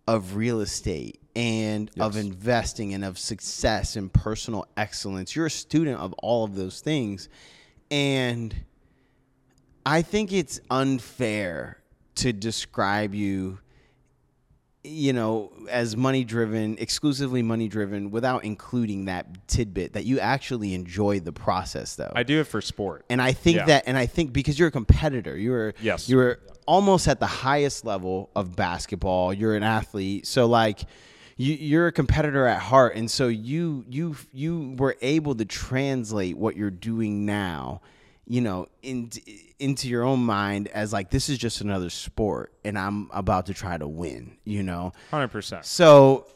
of real estate. And yes. of investing and of success and personal excellence. You're a student of all of those things. And I think it's unfair to describe you, you know, as money-driven, exclusively money-driven, without including that tidbit that you actually enjoy the process, though. I do it for sport. And I think yeah. that, and I think because you're a competitor, you're yes. you're almost at the highest level of basketball. You're an athlete. So, like, You, you're a competitor at heart, and so you you you were able to translate what you're doing now, you know, in, into your own mind as like this is just another sport, and I'm about to try to win, you know. one hundred percent. So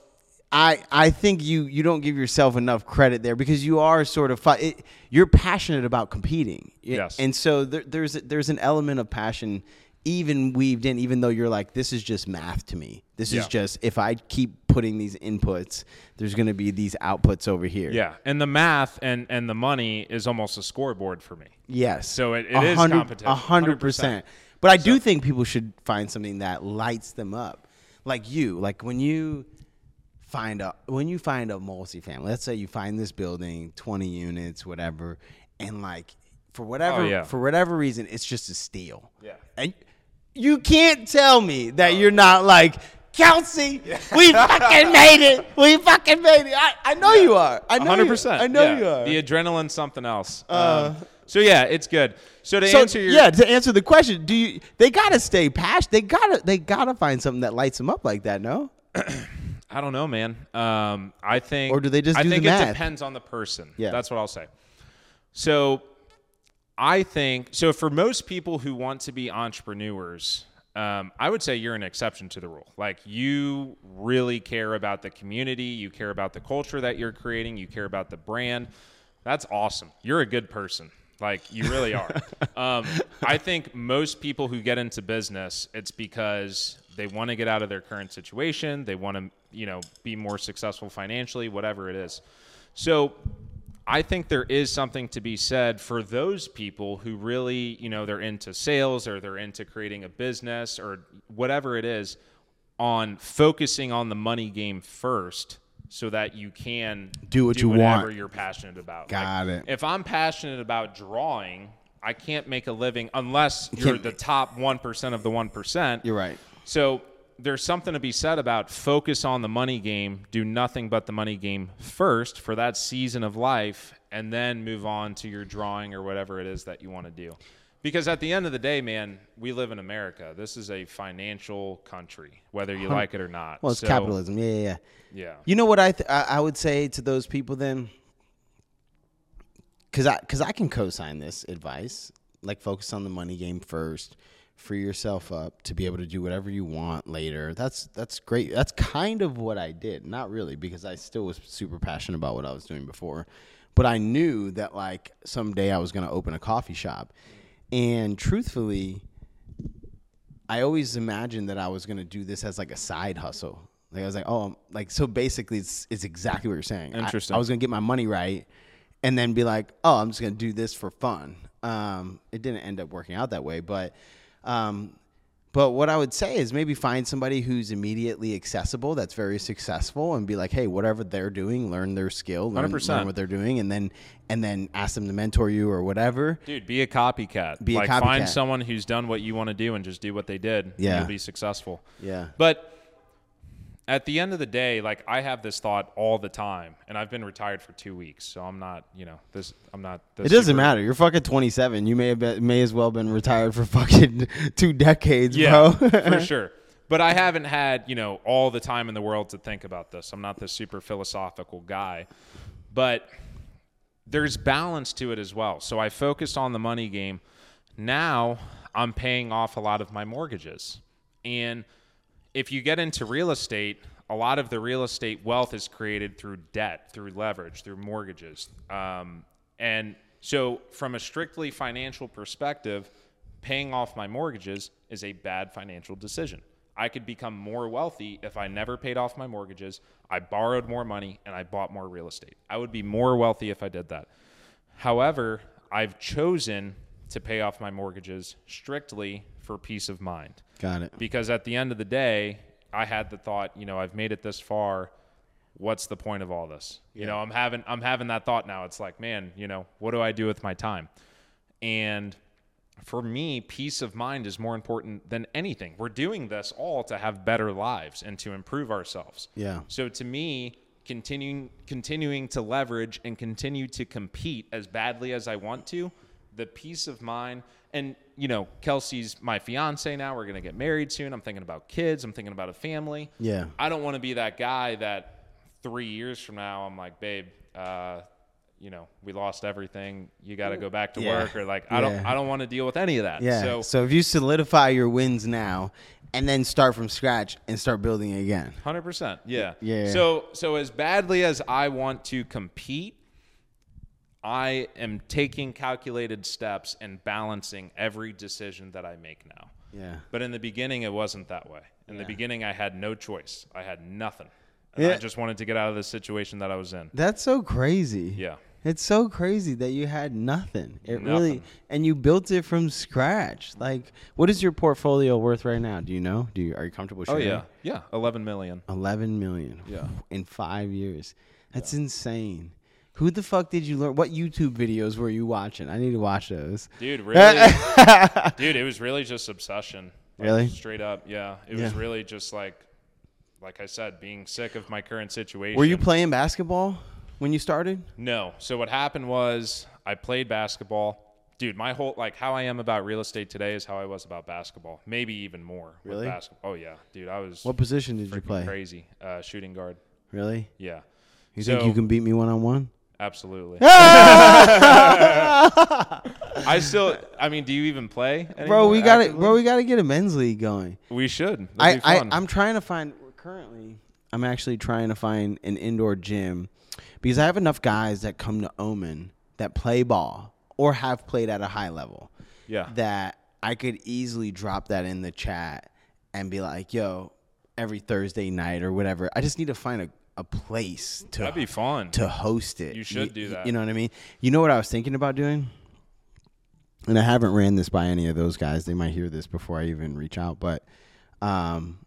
I I think you you don't give yourself enough credit there because you are sort of it, you're passionate about competing, yes, and so there, there's there's an element of passion. Even weaved in, even though you're like, this is just math to me. This yeah. is just, if I keep putting these inputs, there's going to be these outputs over here. Yeah. And the math and, and the money is almost a scoreboard for me. Yes. So it, it is competition. A hundred percent. But I so. do think people should find something that lights them up. Like you, like when you find a, when you find a multifamily, let's say you find this building, twenty units, whatever. And like, for whatever oh, yeah. for whatever reason, it's just a steal. Yeah. And you can't tell me that oh. you're not like, Kelsey, yeah. we fucking made it. We fucking made it. I, I know yeah. you are. I know one hundred percent. You, I know yeah. you are. The adrenaline's something else. Uh, um, so, yeah, it's good. So, to so, answer your – Yeah, to answer the question, do you? they got to stay passionate. They got to they gotta find something that lights them up like that, no? I don't know, man. Um, I think – Or do they just I do the math? I think it depends on the person. Yeah. That's what I'll say. So, I think – so, for most people who want to be entrepreneurs – Um, I would say you're an exception to the rule. Like, you really care about the community. You care about the culture that you're creating. You care about the brand. That's awesome. You're a good person. Like, you really are. um, I think most people who get into business, it's because they want to get out of their current situation. They want to, you know, be more successful financially, whatever it is. So I think there is something to be said for those people who really, you know, they're into sales or they're into creating a business or whatever it is, on focusing on the money game first so that you can do what do you whatever want. You're passionate about. Got like, it. If I'm passionate about drawing, I can't make a living unless you're the top one percent of the one percent. You're right. So there's something to be said about focus on the money game, do nothing but the money game first for that season of life, and then move on to your drawing or whatever it is that you want to do. Because at the end of the day, man, we live in America. This is a financial country, whether you like it or not. Well, it's so, capitalism. Yeah, yeah, yeah. Yeah. You know what I th- I would say to those people then? Because I, because I can co-sign this advice. Like, focus on the money game first. Free yourself up to be able to do whatever you want later. That's that's great. That's kind of what I did. Not really, because I still was super passionate about what I was doing before. But I knew that, like, someday I was going to open a coffee shop. And truthfully, I always imagined that I was going to do this as, like, a side hustle. Like, I was like, oh, I'm, like, so basically it's, it's exactly what you're saying. Interesting. I, I was going to get my money right and then be like, oh, I'm just going to do this for fun. Um, it didn't end up working out that way, but... Um, but what I would say is maybe find somebody who's immediately accessible, that's very successful, and be like, hey, whatever they're doing, learn their skill, learn, learn what they're doing, and then and then ask them to mentor you or whatever. Dude, be a copycat. Be like, a copycat. Find someone who's done what you want to do and just do what they did. Yeah. And you'll be successful. Yeah. But at the end of the day, like, I have this thought all the time, and I've been retired for two weeks, so I'm not, you know, this, I'm not. This it doesn't super, matter. You're fucking twenty-seven. You may have been, may as well have been retired for fucking two decades, yeah, bro. For sure. But I haven't had, you know, all the time in the world to think about this. I'm not this super philosophical guy, but there's balance to it as well. So I focused on the money game. Now I'm paying off a lot of my mortgages, and if you get into real estate, a lot of the real estate wealth is created through debt, through leverage, through mortgages. Um, and so from a strictly financial perspective, paying off my mortgages is a bad financial decision. I could become more wealthy if I never paid off my mortgages, I borrowed more money, and I bought more real estate. I would be more wealthy if I did that. However, I've chosen to pay off my mortgages strictly for peace of mind. Got it. Because at the end of the day, I had the thought, you know, I've made it this far. What's the point of all this? Yeah. You know, I'm having, I'm having that thought now. It's like, man, you know, what do I do with my time? And for me, peace of mind is more important than anything. We're doing this all to have better lives and to improve ourselves. Yeah. So to me, continuing, continuing to leverage and continue to compete as badly as I want to, the peace of mind, and, you know, Kelsey's my fiance now. We're going to get married soon. I'm thinking about kids. I'm thinking about a family. Yeah. I don't want to be that guy that three years from now, I'm like, babe, uh, you know, we lost everything. You got to go back to yeah. work, or like, I yeah. don't, I don't want to deal with any of that. Yeah. So, so if you solidify your wins now and then start from scratch and start building again. one hundred percent. Yeah. Yeah. So, so as badly as I want to compete, I am taking calculated steps and balancing every decision that I make now. Yeah. But in the beginning, it wasn't that way. In yeah. the beginning, I had no choice. I had nothing. And yeah. I just wanted to get out of the situation that I was in. That's so crazy. Yeah. It's so crazy that you had nothing. It nothing. really, and you built it from scratch. Like, what is your portfolio worth right now? Do you know? Do you, are you comfortable sharing? Oh yeah. Yeah. eleven million. eleven million. Yeah. In five years. That's yeah. insane. Who the fuck did you learn? What YouTube videos were you watching? I need to watch those. Dude, really? Dude, it was really just obsession. Like, really? Straight up, yeah. It yeah. was really just like, like I said, being sick of my current situation. Were you playing basketball when you started? No. So what happened was I played basketball. Dude, my whole, like, how I am about real estate today is how I was about basketball. Maybe even more. Really? With basketball. Oh, yeah. Dude, I was. What position did you play? Crazy. Uh, shooting guard. Really? Yeah. You so, think you can beat me one-on-one? Absolutely. I still, I mean, do you even play anymore? Bro, we got it. Bro, we got to get a men's league going. We should. I, I, I'm trying to find, currently, I'm actually trying to find an indoor gym because I have enough guys that come to Omen that play ball or have played at a high level. Yeah. That I could easily drop that in the chat and be like, yo, every Thursday night or whatever. I just need to find a a place to That'd be fun. to host it. You should you, do that. You know what I mean? You know what I was thinking about doing? And I haven't ran this by any of those guys. They might hear this before I even reach out. But um,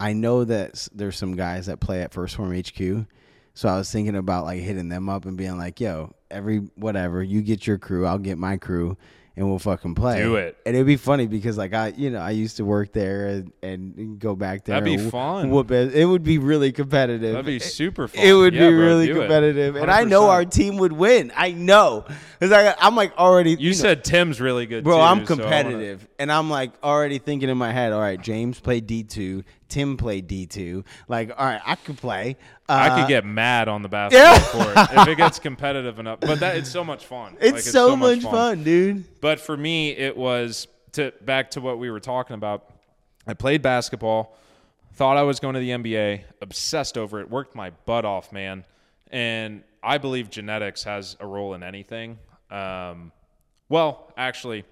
I know that there's some guys that play at First Form H Q. So I was thinking about like hitting them up and being like, yo, every whatever, you get your crew, I'll get my crew. And we'll fucking play. Do it. And it'd be funny because, like, I, you know, I used to work there and, and go back there. That'd be and fun. Whoop it. It would be really competitive. That'd be super fun. It would yeah, be bro, really competitive. one hundred percent. And I know our team would win. I know. Because I, I'm, like, already. You, you know, said Tim's really good, bro, too. Bro, I'm competitive. So wanna... And I'm, like, already thinking in my head, all right, James played D two. Tim played D two. Like, all right, I could play. Uh, I could get mad on the basketball court if it gets competitive enough. But that it's so much fun. It's, like, it's so, so much fun. fun, dude. But for me, it was to back to what we were talking about. I played basketball, thought I was going to the N B A, obsessed over it, worked my butt off, man. And I believe genetics has a role in anything. Um, well, actually,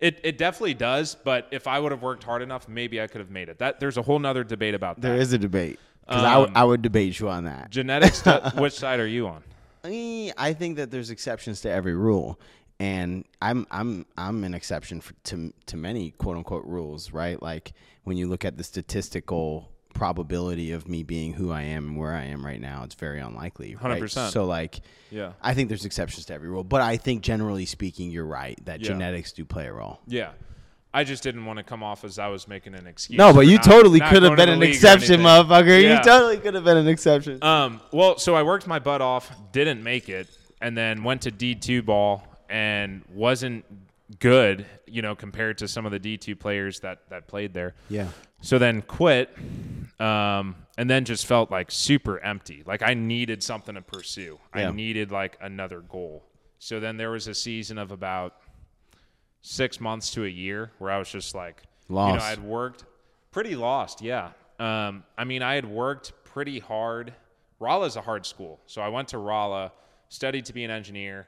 It it definitely does, but if I would have worked hard enough, maybe I could have made it. That there's a whole nother debate about that. There is a debate because um, I, w- I would debate you on that. Genetics. To, which side are you on? I think that there's exceptions to every rule, and I'm I'm I'm an exception for, to to many quote unquote rules, right? Like when you look at the statistical probability of me being who I am and where I am right now, it's very unlikely. Right? one hundred percent. So, like, yeah, I think there's exceptions to every rule, but I think generally speaking, you're right that yeah. genetics do play a role. Yeah. I just didn't want to come off as I was making an excuse. No, but you not, totally could have been an exception, motherfucker. Yeah. You totally could have been an exception. Um, well, so I worked my butt off, didn't make it, and then went to D two ball and wasn't good, you know, compared to some of the D two players that, that played there. Yeah. So then quit. Um, and then just felt like super empty. Like I needed something to pursue. Yeah. I needed like another goal. So then there was a season of about six months to a year where I was just like, lost. You know, I'd worked pretty lost. Yeah. Um, I mean, I had worked pretty hard. Rolla's a hard school. So I went to Rolla, studied to be an engineer.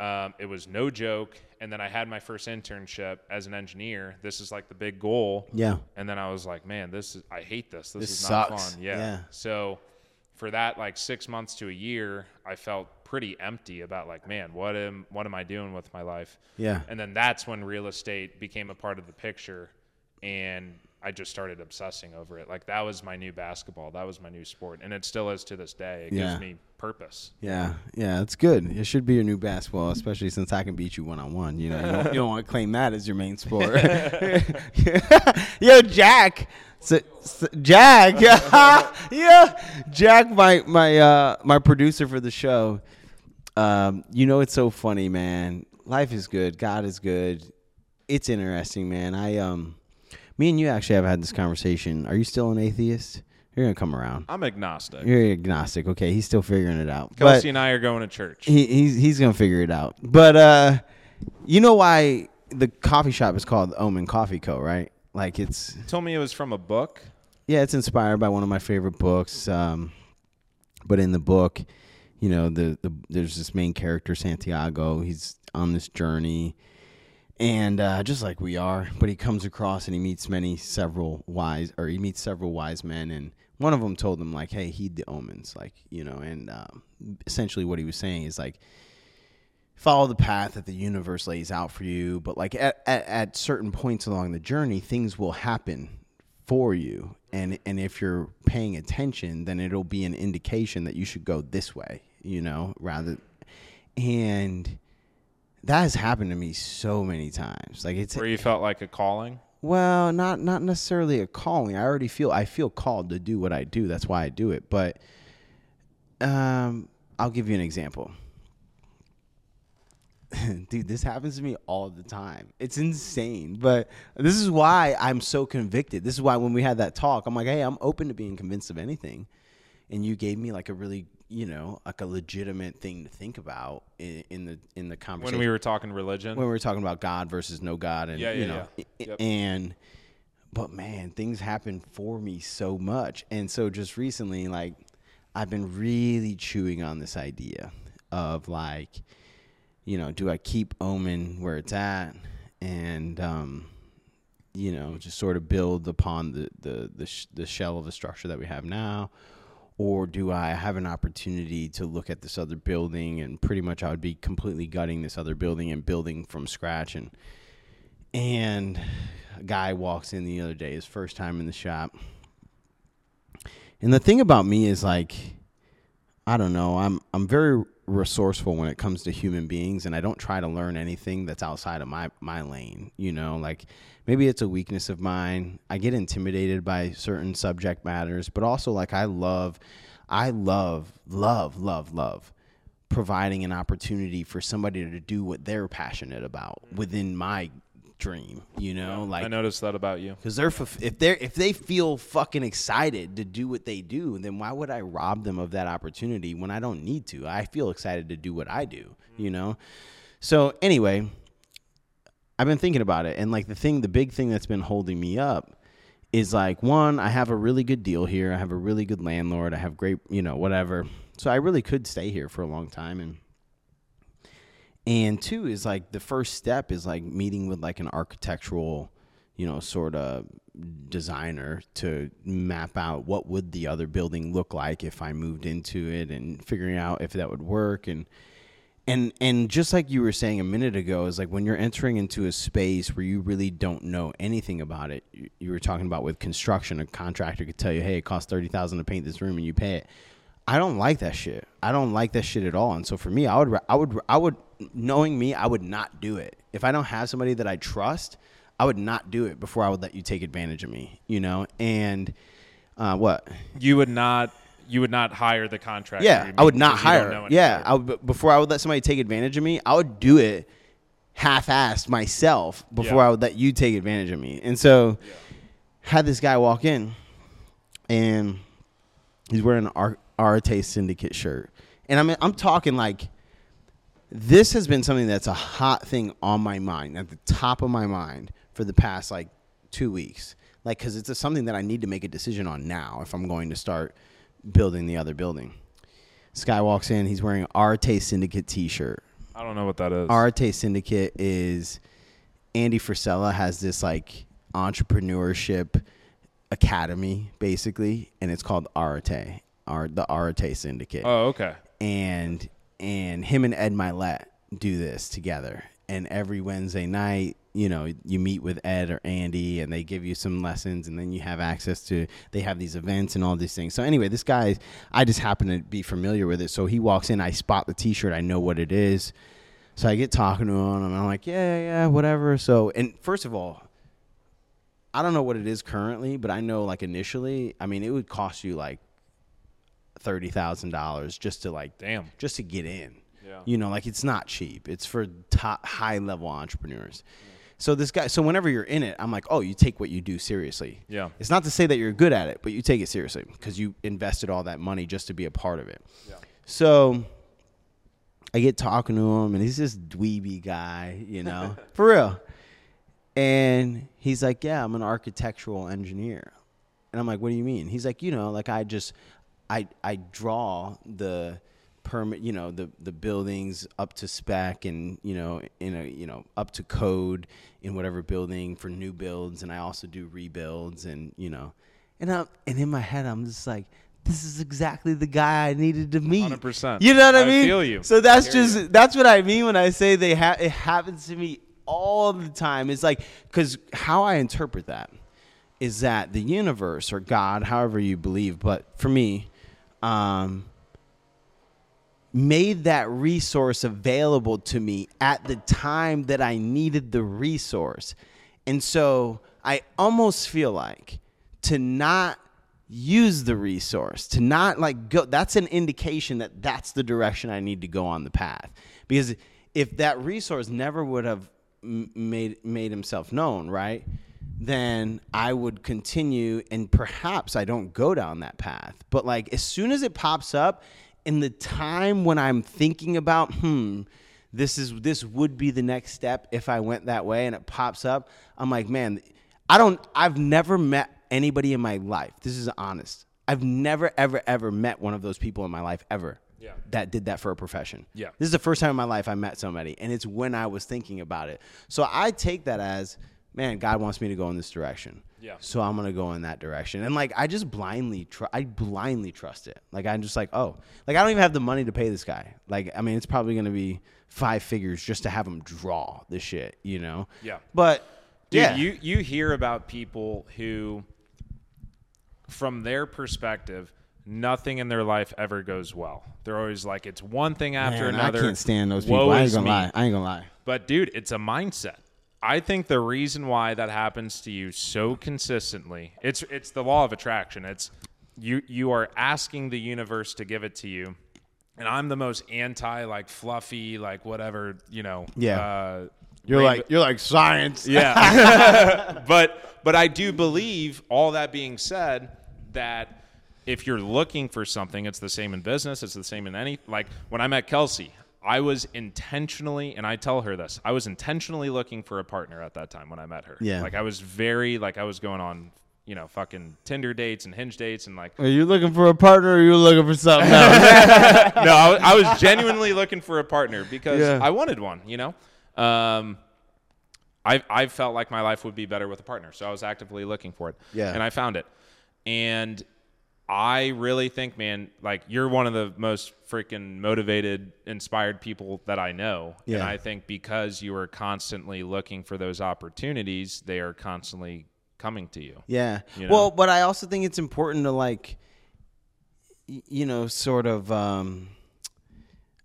Um, it was no joke. And then I had my first internship as an engineer. This is like the big goal. Yeah. And then I was like, man, this is, I hate this. This, this is sucks. Not fun. Yeah. yeah. So for that, like six months to a year, I felt pretty empty about like, man, what am, what am I doing with my life? Yeah. And then that's when real estate became a part of the picture. And I just started obsessing over it. Like that was my new basketball. That was my new sport. And it still is to this day. It yeah. gives me purpose. Yeah. Yeah. It's good. It should be your new basketball, especially since I can beat you one-on-one. You know, you don't, you don't want to claim that as your main sport. Yo, Jack. So, so Jack. yeah. Jack, my, my, uh, my producer for the show. Um, you know, it's so funny, man. Life is good. God is good. It's interesting, man. I, um, Me and you actually have had this conversation. Are you still an atheist? You're going to come around. I'm agnostic. You're agnostic. Okay, he's still figuring it out. Kelsey and I are going to church. He, he's he's going to figure it out. But uh, you know why the coffee shop is called Omen Coffee Co., right? Like it's. You told me it was from a book. Yeah, it's inspired by one of my favorite books. Um, but in the book, you know, the, the there's this main character, Santiago. He's on this journey. And uh, just like we are, but he comes across and he meets many several wise, or he meets several wise men, and one of them told him like, "Hey, heed the omens," like you know. And um, essentially, what he was saying is like, follow the path that the universe lays out for you, but like at, at, at certain points along the journey, things will happen for you, and and if you're paying attention, then it'll be an indication that you should go this way. you know, rather. And that has happened to me so many times. Like it's where you felt like a calling. Well, not not necessarily a calling. I already feel I feel called to do what I do. That's why I do it. But um, I'll give you an example. Dude, this happens to me all the time. It's insane. But this is why I'm so convicted. This is why when we had that talk, I'm like, hey, I'm open to being convinced of anything. And you gave me like a really, you know, like a legitimate thing to think about in, in the in the conversation. When we were talking religion. When we were talking about God versus no God. And, yeah, yeah, you know, yeah. Yep. And, but man, things happen for me so much. And so just recently, like, I've been really chewing on this idea of like, you know, do I keep Omen where it's at and, um, you know, just sort of build upon the, the, the, sh- the shell of the structure that we have now? Or do I have an opportunity to look at this other building and pretty much I would be completely gutting this other building and building from scratch? And, and a guy walks in the other day, his first time in the shop. And the thing about me is like, I don't know, I'm, I'm very resourceful when it comes to human beings, and I don't try to learn anything that's outside of my my lane, you know, like maybe it's a weakness of mine. I get intimidated by certain subject matters, but also like I love I love love love love providing an opportunity for somebody to do what they're passionate about within my dream, you know. Yeah, like I noticed that about you, because they're if they're if they feel fucking excited to do what they do, then why would I rob them of that opportunity when I don't need to? I feel excited to do what I do, you know. So anyway, I've been thinking about it, and like the thing, the big thing that's been holding me up is like, one, I have a really good deal here, I have a really good landlord, I have great, you know, whatever. So I really could stay here for a long time. And And two is like the first step is like meeting with like an architectural, you know, sort of designer to map out what would the other building look like if I moved into it, and figuring out if that would work. And and and just like you were saying a minute ago, is like when you're entering into a space where you really don't know anything about it. You, you were talking about with construction, a contractor could tell you, hey, it costs thirty thousand dollars to paint this room and you pay it. I don't like that shit. I don't like that shit at all. And so for me, I would, I would, I would, knowing me, I would not do it. If I don't have somebody that I trust, I would not do it before I would let you take advantage of me, you know? And uh, what? You would not, you would not hire the contractor. Yeah, I would not hire. Yeah, I would, before I would let somebody take advantage of me, I would do it half-assed myself before yeah. I would let you take advantage of me. And so yeah. had this guy walk in, and he's wearing an arc. Arte Syndicate shirt. And I mean, I'm talking like this has been something that's a hot thing on my mind, at the top of my mind for the past like two weeks. Like, because it's a, something that I need to make a decision on now if I'm going to start building the other building. This guy walks in, he's wearing an Arte Syndicate t-shirt. I don't know what that is. Arte Syndicate is Andy Frisella has this like entrepreneurship academy basically, and it's called Arte. Are the Arte Syndicate. Oh, okay. And and him and Ed Milette do this together. And every Wednesday night, you know, you meet with Ed or Andy, and they give you some lessons, and then you have access to, they have these events and all these things. So anyway, this guy, I just happen to be familiar with it. So he walks in, I spot the t-shirt, I know what it is. So I get talking to him, and I'm like, yeah, yeah, whatever. So, and first of all, I don't know what it is currently, but I know like initially, I mean, it would cost you like thirty thousand dollars just to like, damn, just to get in, yeah. you know, like it's not cheap. It's for top high level entrepreneurs. Yeah. So this guy, so whenever you're in it, I'm like, oh, you take what you do seriously. Yeah. It's not to say that you're good at it, but you take it seriously because you invested all that money just to be a part of it. Yeah. So I get talking to him, and he's this dweeby guy, you know, for real. And he's like, yeah, I'm an architectural engineer. And I'm like, what do you mean? He's like, you know, like I just, I I draw the permit, you know, the, the buildings up to spec and, you know, in a, you know, up to code in whatever building for new builds. And I also do rebuilds and, you know, and I and in my head, I'm just like, this is exactly the guy I needed to meet. one hundred percent. You know what I, I mean? I feel you. So that's just, you. That's what I mean when I say they ha- it happens to me all the time. It's like, because how I interpret that is that the universe or God, however you believe, but for me, Um, made that resource available to me at the time that I needed the resource. And so I almost feel like to not use the resource, to not like go, that's an indication that that's the direction I need to go on the path. Because if that resource never would have made made himself known, right, then I would continue and perhaps I don't go down that path. But like as soon as it pops up in the time when I'm thinking about, hmm, this is this would be the next step if I went that way, and it pops up, I'm like, man, I don't, I've never met anybody in my life. This is honest. I've never, ever, ever met one of those people in my life ever. Yeah. That did that for a profession. Yeah. This is the first time in my life I met somebody, and it's when I was thinking about it. So I take that as, man, God wants me to go in this direction. Yeah. So I'm going to go in that direction. And like, I just blindly, tr- I blindly trust it. Like, I'm just like, oh, like I don't even have the money to pay this guy. Like, I mean, it's probably going to be five figures just to have him draw this shit, you know? Yeah. But dude, yeah. you, you hear about people who, from their perspective, nothing in their life ever goes well. They're always like, it's one thing after Man, another. I can't stand those people. I ain't gonna me. lie. I ain't gonna lie. But dude, it's a mindset. I think the reason why that happens to you so consistently, it's it's the law of attraction. It's you you are asking the universe to give it to you. And I'm the most anti, like fluffy, like whatever, you know. Yeah. Uh, You're rainbow. like you're like science. Yeah. but but I do believe, all that being said, that if you're looking for something, it's the same in business. It's the same in any, like when I met Kelsey, I was intentionally, and I tell her this, I was intentionally looking for a partner at that time when I met her. Yeah. Like I was very, like I was going on, you know, fucking Tinder dates and Hinge dates and like. Are you looking for a partner or are you looking for something else? No, I, I was genuinely looking for a partner because yeah. I wanted one, you know? Um, I, I felt like my life would be better with a partner. So I was actively looking for it. Yeah. And I found it. And I really think, man, like you're one of the most freaking motivated, inspired people that I know. Yeah. And I think because you are constantly looking for those opportunities, they are constantly coming to you. Yeah. You know? Well, but I also think it's important to like, you know, sort of, um,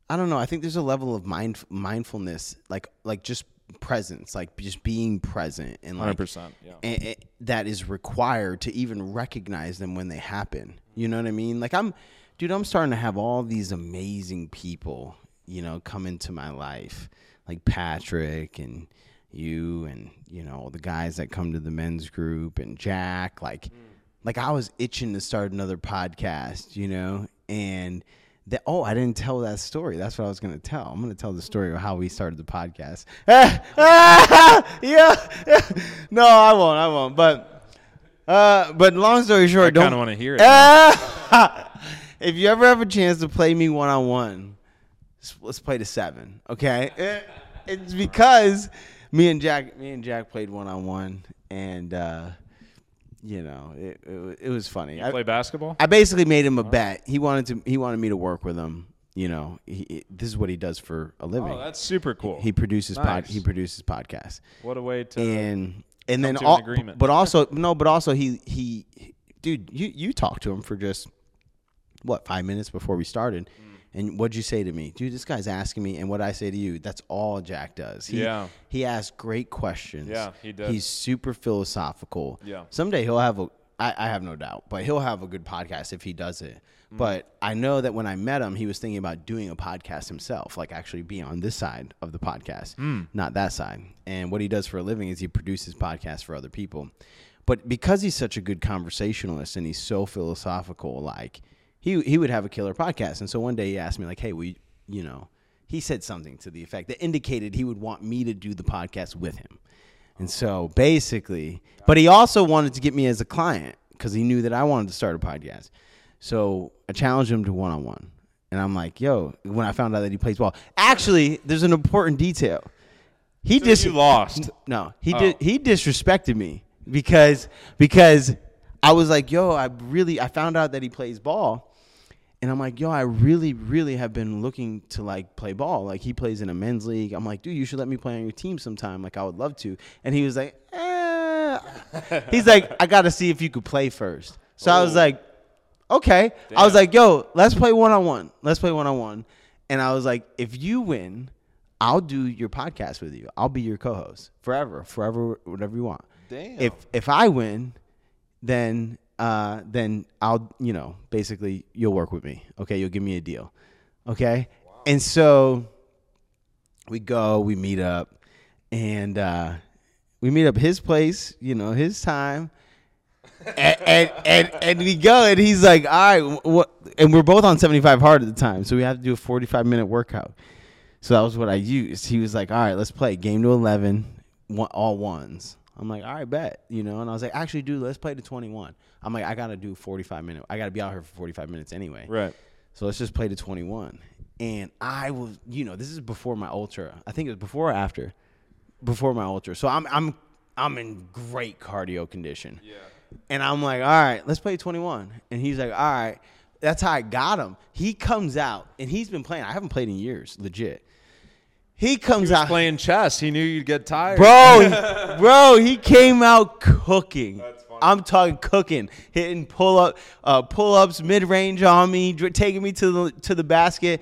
I don't know. I think there's a level of mind mindfulness, like, like just presence, like just being present and like one hundred percent, yeah. and, and that is required to even recognize them when they happen. You know what I mean? Like I'm, dude, I'm starting to have all these amazing people, you know, come into my life, like Patrick and you and, you know, the guys that come to the men's group and Jack, like, mm. like I was itching to start another podcast, you know, and That, oh, I didn't tell that story. That's what I was going to tell. I'm going to tell the story of how we started the podcast. Ah, ah, yeah, yeah. No, I won't. I won't. But uh, but long story short, I don't. I kind of want to hear it. Ah, if you ever have a chance to play me one-on-one, let's play to seven, okay? It, it's because me and Jack me and Jack played one-on-one, and uh you know, it, it it was funny. You play basketball? I basically made him a bet. He wanted to. He wanted me to work with him. You know, he, this is what he does for a living. Oh, that's super cool. He, he produces nice. pod, He produces podcasts. What a way to and and then to all, an agreement. But also no, but also he he, dude, you you talked to him for just what five minutes before we started. Mm. And what'd you say to me? Dude, this guy's asking me, and what I say to you, that's all Jack does. He, yeah. He asks great questions. Yeah, he does. He's super philosophical. Yeah. Someday he'll have a, I, I have no doubt, but he'll have a good podcast if he does it. Mm. But I know that when I met him, he was thinking about doing a podcast himself, like actually be on this side of the podcast, mm. not that side. And what he does for a living is he produces podcasts for other people. But because he's such a good conversationalist and he's so philosophical, like, He he would have a killer podcast. And so one day he asked me, like, hey, we, you know, he said something to the effect that indicated he would want me to do the podcast with him. And so basically, but he also wanted to get me as a client because he knew that I wanted to start a podcast. So I challenged him to one-on-one. And I'm like, yo, when I found out that he plays ball. Actually, there's an important detail. He so dis- you lost. No, he oh. did. He disrespected me because because I was like, yo, I really, I found out that he plays ball. And I'm like, yo, I really, really have been looking to, like, play ball. Like, he plays in a men's league. I'm like, dude, you should let me play on your team sometime. Like, I would love to. And he was like, eh. He's like, I got to see if you could play first. So Ooh. I was like, okay. Damn. I was like, yo, let's play one-on-one. Let's play one-on-one. And I was like, if you win, I'll do your podcast with you. I'll be your co-host forever, forever, whatever you want. Damn. If if I win, then uh, then I'll, you know, basically you'll work with me. Okay, you'll give me a deal. Okay, wow. And so we go, we meet up, and uh, we meet up at his place, you know, his time. and, and and and we go, and he's like, all right, what? And we're both on seventy-five hard at the time, so we have to do a forty-five minute workout. So that was what I used. He was like, all right, let's play game to eleven, one, all ones. I'm like, all right, bet, you know. And I was like, actually, dude, let's play to twenty-one. I'm like, I gotta do forty-five minute. I gotta be out here for forty-five minutes anyway. Right. So let's just play to twenty-one. And I was, you know, this is before my ultra. I think it was before or after, before my ultra. So I'm I'm I'm in great cardio condition. Yeah. And I'm like, all right, let's play twenty-one. And he's like, all right. That's how I got him. He comes out, and he's been playing. I haven't played in years, legit. He comes he was out. Playing chess. He knew you'd get tired. Bro, he, bro, he came out cooking. That's funny. I'm talking cooking, hitting pull-up, uh, pull-ups, mid-range on me, dr- taking me to the to the basket.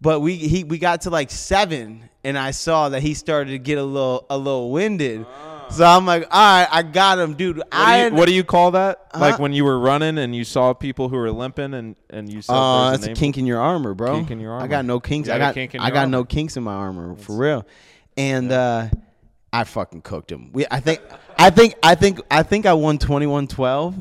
But we he we got to like seven, and I saw that he started to get a little a little winded. Uh. So I'm like, all right, I got him, dude. What, I, do, you, what do you call that? Uh, like when you were running and you saw people who were limping and, and you saw. Uh, that's a kink in your armor, bro. Kink in your armor. I got no kinks. I got kink I got armor. no kinks in my armor for real. And yeah. uh, I fucking cooked him. We I think I think I think I think I won twenty-one twelve.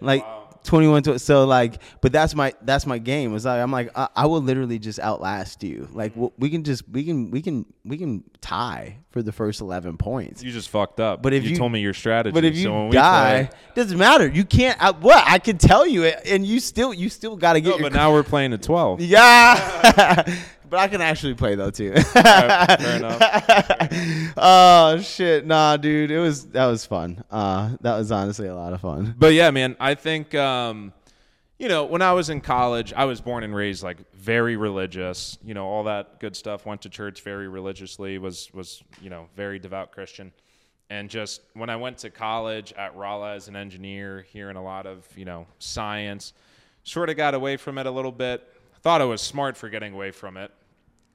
Like wow. twenty-one twelve. So like, but that's my that's my game. It's like I'm like I, I will literally just outlast you. Like we can just we can we can we can tie for the first eleven points. You just fucked up. But if you, you told me your strategy, but if you so when die, we play, doesn't matter. You can't. I, what I can tell you it, and you still you still got to get. No, your, but now we're playing at twelve. Yeah. But I can actually play though too. Right, fair enough. Oh shit, nah, dude, it was that was fun. Uh, that was honestly a lot of fun. But yeah, man, I think um, you know when I was in college, I was born and raised like very religious. You know all that good stuff. Went to church very religiously. Was was you know very devout Christian. And just when I went to college at Rolla as an engineer, hearing a lot of you know science, sort of got away from it a little bit. Thought I was smart for getting away from it.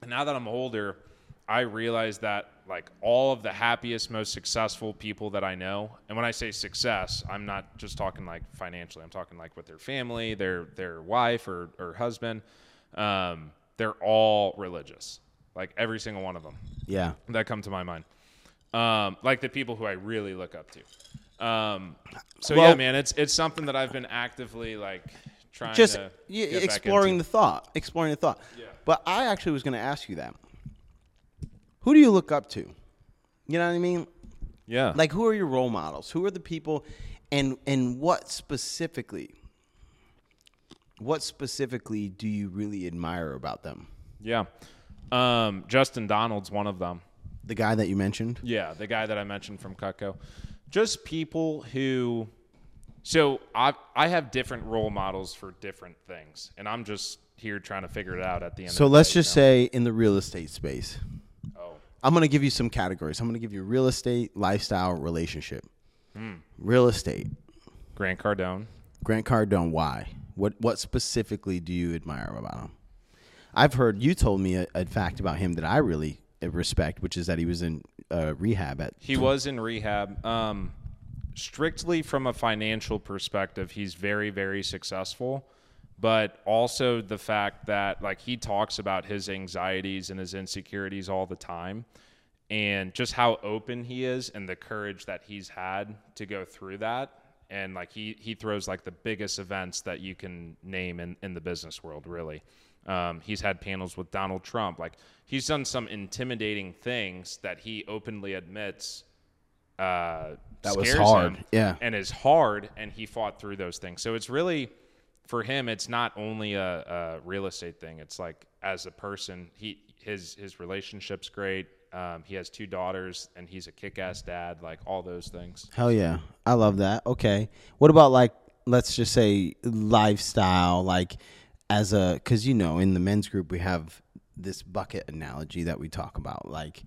And now that I'm older, I realize that like all of the happiest, most successful people that I know, and when I say success, I'm not just talking like financially, I'm talking like with their family, their their wife or, or husband, um, they're all religious. Like every single one of them. Yeah. That come to my mind. Um, like the people who I really look up to. Um, so well, yeah, man, it's it's something that I've been actively like trying just to yeah, exploring the thought, exploring the thought. Yeah. But I actually was going to ask you that. Who do you look up to? You know what I mean? Yeah. Like, who are your role models? Who are the people, and and what specifically? What specifically do you really admire about them? Yeah. Um, Justin Donald's one of them. The guy that you mentioned? Yeah, the guy that I mentioned from Cutco. Just people who. So I I have different role models for different things, and I'm just here trying to figure it out at the end. So of the let's day, just you know? say in the real estate space. Oh. I'm going to give you some categories. I'm going to give you real estate, lifestyle, relationship. Mm. Real estate. Grant Cardone. Grant Cardone. Why? What What specifically do you admire about him? I've heard you told me a, a fact about him that I really respect, which is that he was in uh, rehab at. He was in rehab. Um. Strictly from a financial perspective, he's very, very successful, but also the fact that like he talks about his anxieties and his insecurities all the time and just how open he is and the courage that he's had to go through that. And like he, he throws like the biggest events that you can name in, in the business world, really. Um, he's had panels with Donald Trump. Like he's done some intimidating things that he openly admits Uh, that was hard, yeah, and is hard, and he fought through those things. So it's really, for him, it's not only a, a real estate thing. It's like as a person, he his his relationship's great. Um, he has two daughters, and he's a kick-ass dad. Like all those things. Hell yeah, I love that. Okay, what about like let's just say lifestyle, like as a because you know in the men's group we have this bucket analogy that we talk about, like,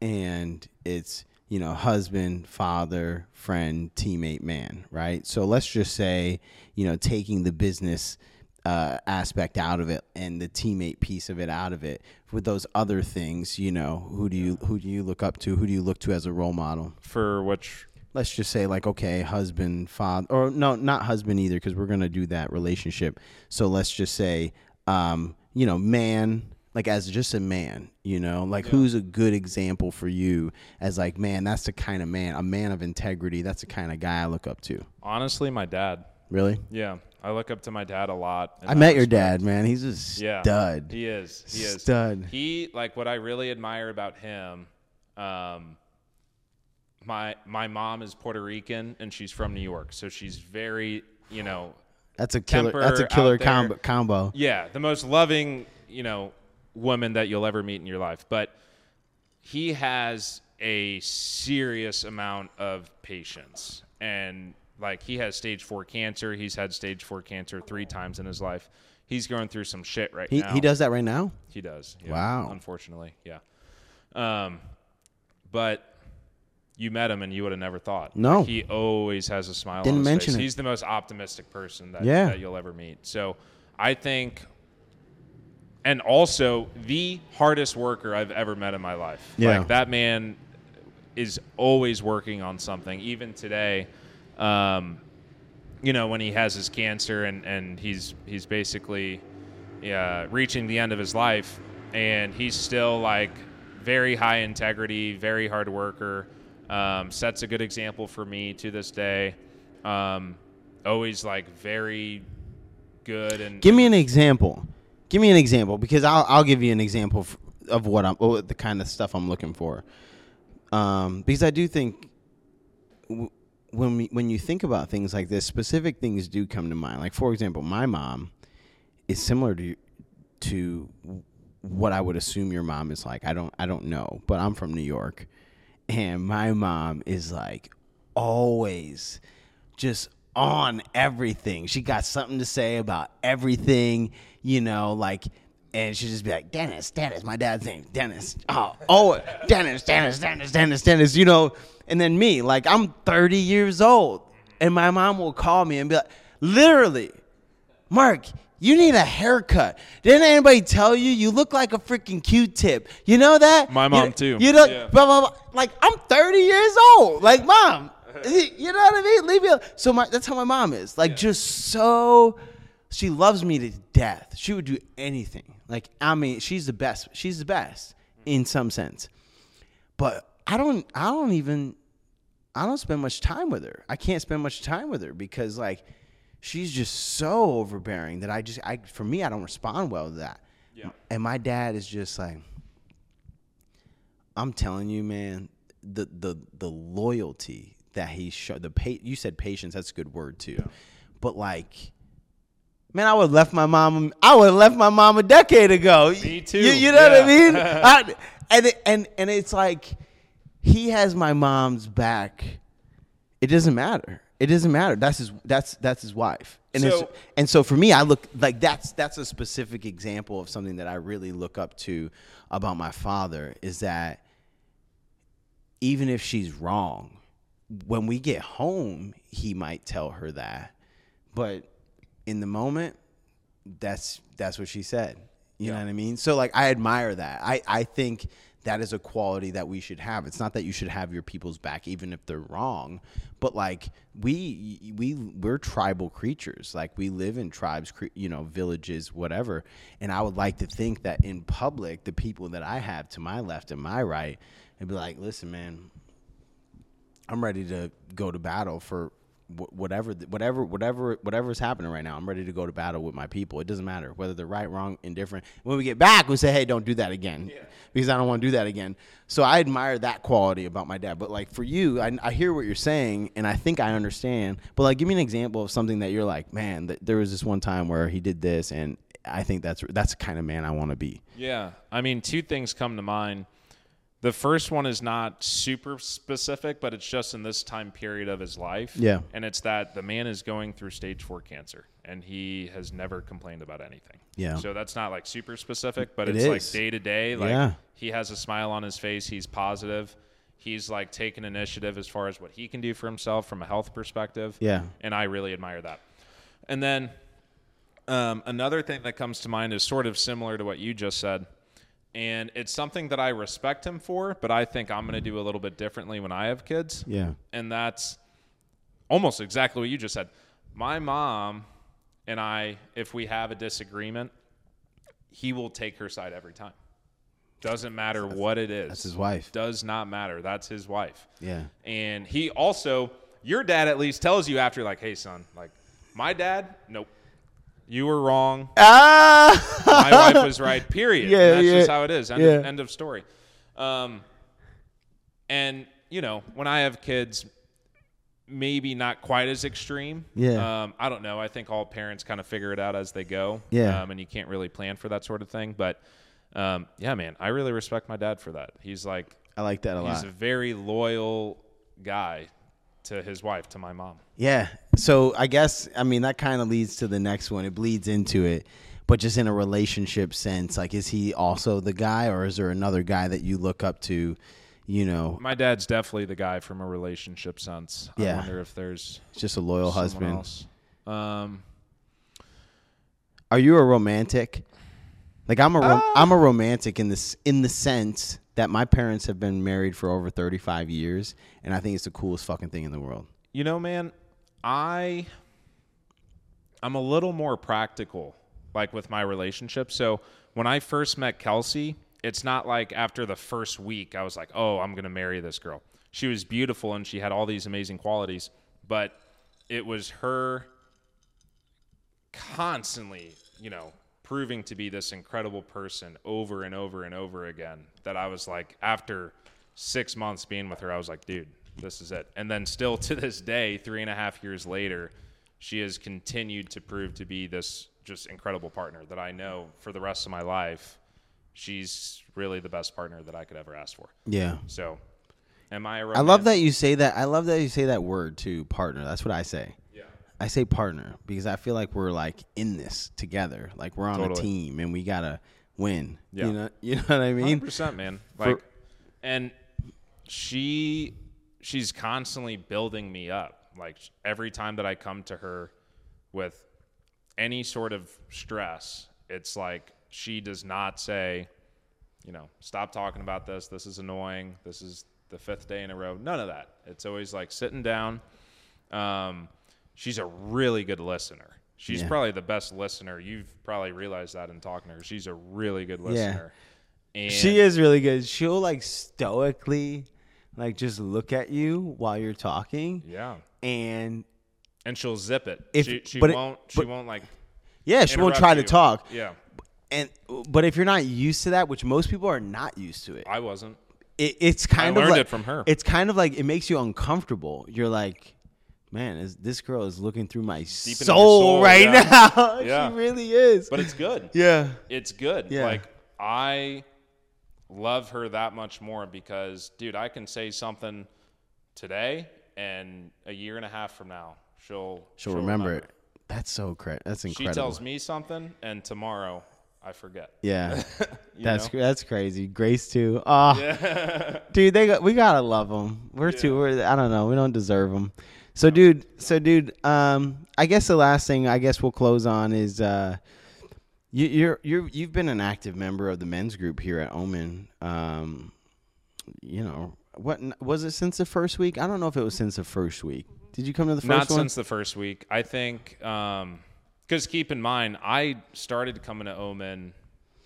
and it's. You know, husband, father, friend, teammate, man, right? So let's just say, you know, taking the business uh, aspect out of it and the teammate piece of it out of it. With those other things, you know, who do you who do you look up to? Who do you look to as a role model? For which? Let's just say, like, okay, husband, father, or no, not husband either, because we're gonna do that relationship. So let's just say, um, you know, man. Like, as just a man, you know, like, yeah. Who's a good example for you as, like, man, that's the kind of man, a man of integrity. That's the kind of guy I look up to. Honestly, my dad. Really? Yeah. I look up to my dad a lot. I met respect. Your dad, man. He's a stud. Yeah, he is. He is. Stud. He, like, what I really admire about him, um, my, my mom is Puerto Rican and she's from New York. So she's very, you know. That's a killer. That's a killer combo, combo. Yeah. The most loving, you know, woman that you'll ever meet in your life. But he has a serious amount of patience, and like, he has stage four cancer. He's had stage four cancer three times in his life. He's going through some shit right he, now. He does that right now? He does. Yeah, wow. Unfortunately. Yeah. Um, but you met him and you would have never thought. No. Like, he always has a smile Didn't on his mention face. It. He's the most optimistic person that, yeah. that you'll ever meet. So I think, and also the hardest worker I've ever met in my life. Yeah. Like, that man is always working on something. Even today, um, you know, when he has his cancer and, and he's he's basically yeah, reaching the end of his life, and he's still, like, very high integrity, very hard worker, um, sets a good example for me to this day. Um, always, like, very good. And give me an example. Give me an example, because I'll I'll give you an example of what I'm the kind of stuff I'm looking for, um, because I do think w- when we, when you think about things like this, specific things do come to mind. Like, for example, my mom is similar to to what I would assume your mom is like. I don't I don't know, but I'm from New York, and my mom is, like, always just on everything. She got something to say about everything. You know, like, and she'd just be like, Dennis, Dennis, my dad's name, Dennis. Oh, oh, Dennis, Dennis, Dennis, Dennis, Dennis, you know. And then me, like, I'm thirty years old, and my mom will call me and be like, literally, Mark, you need a haircut. Didn't anybody tell you? You look like a freaking Q-tip. You know that? My mom, you, too. You know, yeah. blah, blah, blah. Like, I'm thirty years old. Like, Mom, you know what I mean? Leave me alone. So my, that's how my mom is. Like, yeah. just so... She loves me to death. She would do anything. Like, I mean, she's the best. She's the best in some sense. But I don't I don't even I don't spend much time with her. I can't spend much time with her because, like, she's just so overbearing that I just I for me I don't respond well to that. Yeah. And my dad is just like, I'm telling you, man, the the the loyalty that he showed, the pa- you said patience, that's a good word too. Yeah. But, like, man, I would have left my mom. I would have left my mom a decade ago. Me too. You, you know yeah. what I mean? I, and and and it's like he has my mom's back. It doesn't matter. It doesn't matter. That's his. That's that's his wife. And so, it's, and so for me, I look like that's that's a specific example of something that I really look up to about my father. Is that even if she's wrong, when we get home, he might tell her that, but. In the moment, that's that's what she said. You yeah. know what I mean? So, like, I admire that. I, I think that is a quality that we should have. It's not that you should have your people's back, even if they're wrong. But, like, we, we, we're tribal creatures. Like, we live in tribes, you know, villages, whatever. And I would like to think that in public, the people that I have to my left and my right, they'd be like, listen, man, I'm ready to go to battle for – whatever whatever whatever whatever is happening right now. I'm ready to go to battle with my people. It doesn't matter whether they're right, wrong, indifferent. When we get back, we say, hey, don't do that again, yeah. because I don't want to do that again. So I admire that quality about my dad. But, like, for you, I, I hear what you're saying, and I think I understand. But, like, give me an example of something that you're like, man, th- there was this one time where he did this, and I think that's that's the kind of man I want to be. Yeah. I mean, two things come to mind. The first one is not super specific, but it's just in this time period of his life. Yeah. And it's that the man is going through stage four cancer, and he has never complained about anything. Yeah. So that's not, like, super specific, but it it's is. Like day to day. Like yeah. He has a smile on his face. He's positive. He's, like, taking initiative as far as what he can do for himself from a health perspective. Yeah. And I really admire that. And then Um, another thing that comes to mind is sort of similar to what you just said. And it's something that I respect him for, but I think I'm going to do a little bit differently when I have kids. Yeah. And that's almost exactly what you just said. My mom and I, if we have a disagreement, he will take her side every time. Doesn't matter that's, what it is. That's his wife. Does not matter. That's his wife. Yeah. And he also, your dad at least tells you after, like, hey, son, like, my dad, nope. You were wrong. Ah! My wife was right, period. Yeah, and that's yeah. just how it is. End, yeah. of, end of story. Um, and, you know, when I have kids, maybe not quite as extreme. Yeah. Um, I don't know. I think all parents kind of figure it out as they go. Yeah. Um, and you can't really plan for that sort of thing. But, um, yeah, man, I really respect my dad for that. He's like – I like that a he's lot. He's a very loyal guy to his wife, to my mom. Yeah. So I guess, I mean, that kind of leads to the next one. It bleeds into it, but just in a relationship sense, like, is he also the guy, or is there another guy that you look up to, you know? My dad's definitely the guy from a relationship sense. Yeah. I wonder if there's just a loyal husband. Else. Um, Are you a romantic? Like, I'm a, rom- uh, I'm a romantic in this, in the sense that my parents have been married for over thirty-five years, and I think it's the coolest fucking thing in the world. You know, man, I, I'm a little more practical, like, with my relationship. So when I first met Kelsey, it's not like after the first week I was like, oh, I'm going to marry this girl. She was beautiful, and she had all these amazing qualities, but it was her constantly, you know, proving to be this incredible person over and over and over again that I was like, after six months being with her, I was like, dude, this is it. And then still to this day, three and a half years later, she has continued to prove to be this just incredible partner that I know for the rest of my life, she's really the best partner that I could ever ask for. Yeah. So am I a romantic? I love that you say that. I love that you say that word too, partner. That's what I say. I say partner because I feel like we're like in this together. Like we're on totally. a team and we got to win. Yeah. You know, you know what I mean? one hundred percent, man. Like, For- and she, she's constantly building me up. Like every time that I come to her with any sort of stress, it's like she does not say, you know, stop talking about this. This is annoying. This is the fifth day in a row. None of that. It's always like sitting down. Um, She's a really good listener. She's yeah. probably the best listener. You've probably realized that in talking to her. She's a really good listener. Yeah. And she is really good. She'll like stoically like just look at you while you're talking. Yeah. And and she'll zip it. If, she she but won't it, but, she won't like Yeah, she won't try you. to talk. Yeah. And but if you're not used to that, which most people are not used to it. I wasn't. It, it's kind I of learned like, it from her. It's kind of like it makes you uncomfortable. You're like, man, is, this girl is looking through my soul, soul right yeah. now. Yeah. She really is. But it's good. Yeah. It's good. Yeah. Like, I love her that much more because, dude, I can say something today, and a year and a half from now, she'll She'll, she'll remember, remember it. That's so cra- That's incredible. She tells me something, and tomorrow I forget. Yeah. that's know? that's crazy. Grace, too. Oh, yeah. Dude, they got, we got to love them. We're yeah. too, we're, I don't know. We don't deserve them. So, dude, so, dude, um, I guess the last thing I guess we'll close on is uh, you, you're, you're, you've been an active member of the men's group here at Omen. Um, you know, what was it since the first week? I don't know if it was since the first week. Did you come to the first Not one? Not since the first week. I think because um, keep in mind, I started coming to Omen,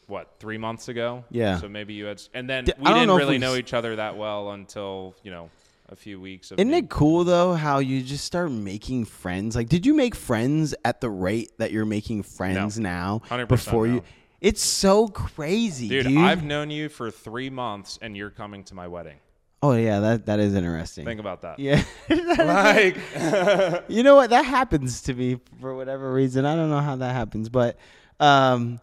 what, three months ago? Yeah. So maybe you had – and then we didn't know really know each other that well until, you know – a few weeks. Of Isn't me. It cool though how you just start making friends? Like, did you make friends at the rate that you're making friends no. now? one hundred percent before no. you, it's so crazy, dude, dude. I've known you for three months, and you're coming to my wedding. Oh yeah, that that is interesting. Think about that. Yeah, like you know what? That happens to me for whatever reason. I don't know how that happens, but um,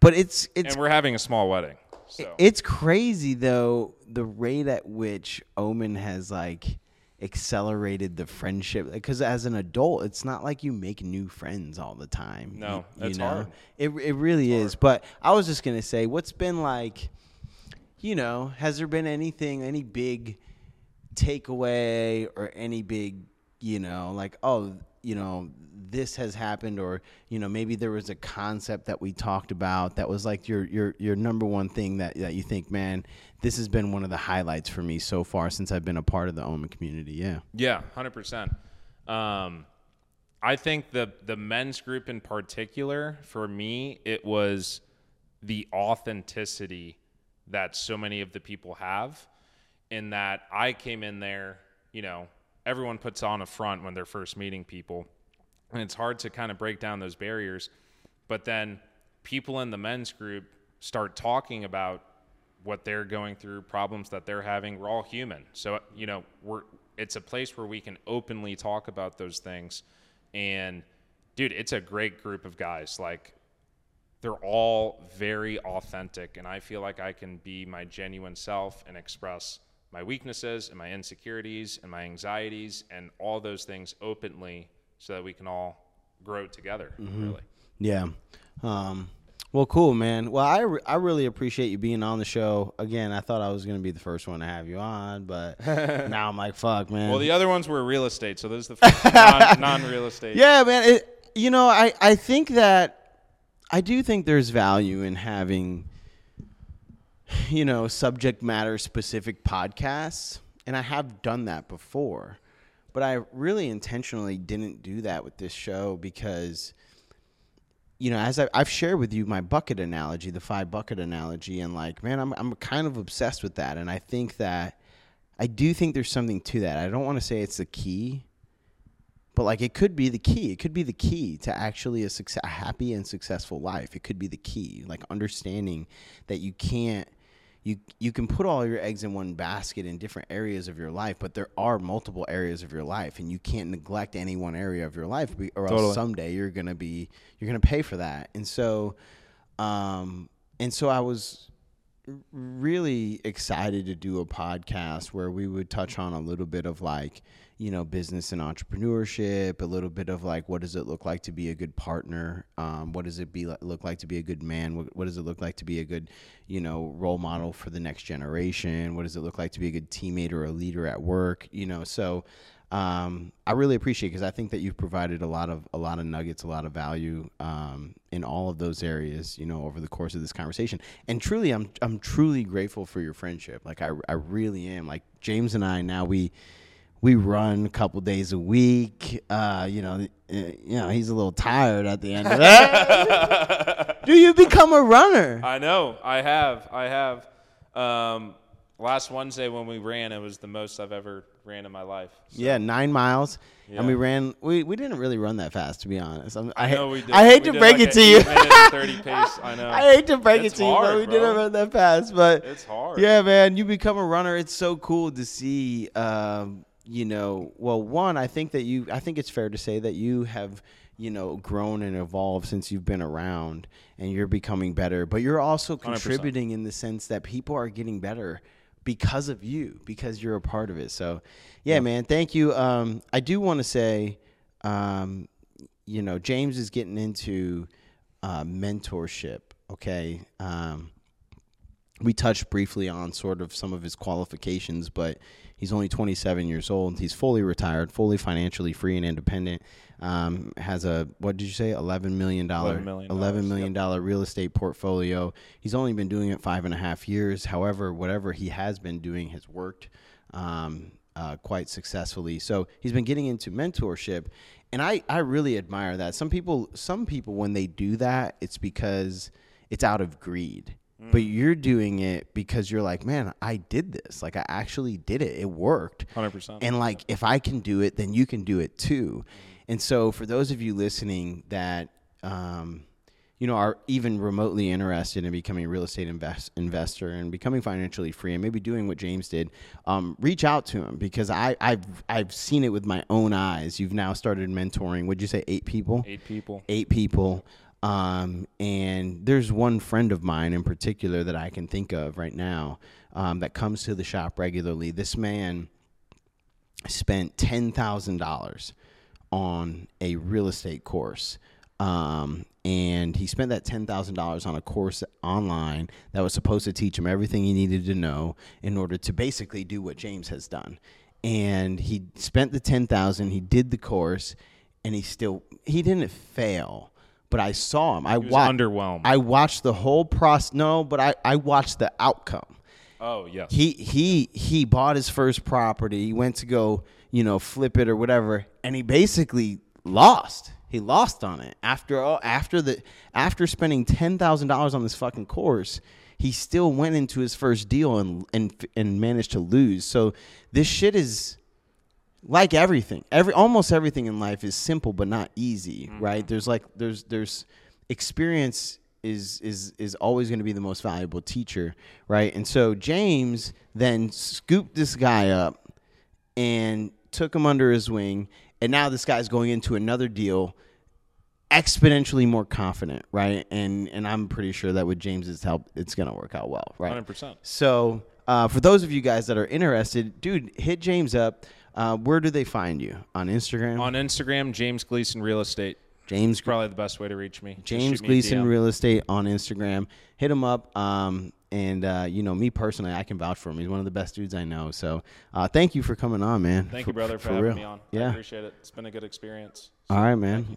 but it's it's and we're having a small wedding. So. It's crazy, though, the rate at which Omen has, like, accelerated the friendship. Because as an adult, it's not like you make new friends all the time. No, you, that's you know? hard. It, it really it's is. Hard. But I was just going to say, what's been, like, you know, has there been anything, any big takeaway or any big, you know, like, oh, you know, this has happened, or, you know, maybe there was a concept that we talked about that was like your, your, your number one thing that, that you think, man, this has been one of the highlights for me so far since I've been a part of the O M A community. Yeah. Yeah. one hundred percent. Um, I think the, the men's group in particular, for me, it was the authenticity that so many of the people have, in that I came in there, you know, everyone puts on a front when they're first meeting people, and it's hard to kind of break down those barriers. But then people in the men's group start talking about what they're going through, problems that they're having. We're all human. So, you know, we're, it's a place where we can openly talk about those things. And dude, it's a great group of guys. Like, they're all very authentic, and I feel like I can be my genuine self and express my weaknesses and my insecurities and my anxieties and all those things openly, so that we can all grow together. Mm-hmm. Really. Yeah. Um, well, cool, man. Well, I, re- I really appreciate you being on the show. Again, I thought I was going to be the first one to have you on, but now I'm like, fuck, man. Well, the other ones were real estate, so this is the first non- non-real estate. Yeah, man. It, you know, I, I think that I do think there's value in having, you know, subject matter specific podcasts, and I have done that before, but I really intentionally didn't do that with this show because, you know, as I, I've shared with you my bucket analogy, the five bucket analogy, and like, man, I'm I'm kind of obsessed with that, and I think that I do think there's something to that. I don't want to say it's the key. But, like, it could be the key. It could be the key to actually a, success, a happy and successful life. It could be the key, like understanding that you can't you you can put all your eggs in one basket in different areas of your life, but there are multiple areas of your life, and you can't neglect any one area of your life, or else totally. someday you're gonna be you're gonna pay for that. And so, um, and so I was really excited to do a podcast where we would touch on a little bit of like, you know, business and entrepreneurship, a little bit of like, what does it look like to be a good partner? Um, what does it be look like to be a good man? What, what does it look like to be a good, you know, role model for the next generation? What does it look like to be a good teammate or a leader at work? You know, so um, I really appreciate it, because I think that you've provided a lot of a lot of nuggets, a lot of value um, in all of those areas, you know, over the course of this conversation. And truly, I'm I'm truly grateful for your friendship. Like I I really am. Like James and I now we. We run a couple days a week. Uh, you know, uh, you know, he's a little tired at the end of that. Do you become a runner? I know. I have. I have. Um, last Wednesday when we ran, it was the most I've ever ran in my life. So. Yeah, nine miles. Yeah. And we ran. We, we didn't really run that fast, to be honest. I'm, I, I know we did. I hate we to break like it to you. thirty pace. I know. I hate to break it's it to hard, you, but we bro. didn't run that fast. But it's hard. Yeah, man. You become a runner. It's so cool to see. Um, You know, well, one, I think that you, I think it's fair to say that you have, you know, grown and evolved since you've been around, and you're becoming better, but you're also contributing one hundred percent in the sense that people are getting better because of you, because you're a part of it. So, yeah, yeah. man, thank you. Um, I do want to say, um, you know, James is getting into uh, mentorship, okay? Um, we touched briefly on sort of some of his qualifications, but he's only twenty-seven years old. He's fully retired, fully financially free and independent. Um, has a, what did you say, eleven million dollars eleven million dollars yep. real estate portfolio. He's only been doing it five and a half years. However, whatever he has been doing has worked um, uh, quite successfully. So he's been getting into mentorship, and I, I really admire that. Some people, some people, when they do that, it's because it's out of greed. But you're doing it because you're like, man, I did this. Like, I actually did it. It worked. one hundred percent. And, like, if I can do it, then you can do it too. And so for those of you listening that, um, you know, are even remotely interested in becoming a real estate invest- investor and becoming financially free and maybe doing what James did, um, reach out to him, because I, I've I've seen it with my own eyes. You've now started mentoring, would you say, eight people? Eight people. Eight people. Um, and there's one friend of mine in particular that I can think of right now, um, that comes to the shop regularly. This man spent ten thousand dollars on a real estate course. Um, and he spent that ten thousand dollars on a course online that was supposed to teach him everything he needed to know in order to basically do what James has done. And he spent the ten thousand, he did the course, and he still he didn't fail. But I saw him. I he was wa- underwhelmed. I watched the whole process. No, but I, I watched the outcome. Oh yes. He he he bought his first property. He went to go, you know, flip it or whatever, and he basically lost. He lost on it. After all, after the after spending ten thousand dollars on this fucking course, he still went into his first deal and and and managed to lose. So this shit is like everything. Every almost everything in life is simple but not easy, mm-hmm. right? There's like there's there's experience is is is always going to be the most valuable teacher, right? And so James then scooped this guy up and took him under his wing. And now this guy's going into another deal exponentially more confident, right? And and I'm pretty sure that with James's help, it's going to work out well, right? one hundred percent. So uh, for those of you guys that are interested, dude, hit James up. Uh, where do they find you? On Instagram? On Instagram, James Gleeson Real Estate. James is probably the best way to reach me. James Gleeson Real Estate on Instagram. Hit him up. Um, and, uh, you know, me personally, I can vouch for him. He's one of the best dudes I know. So uh, thank you for coming on, man. Thank for, you, brother, for, for having real. me on. Yeah. I appreciate it. It's been a good experience. So, all right, man.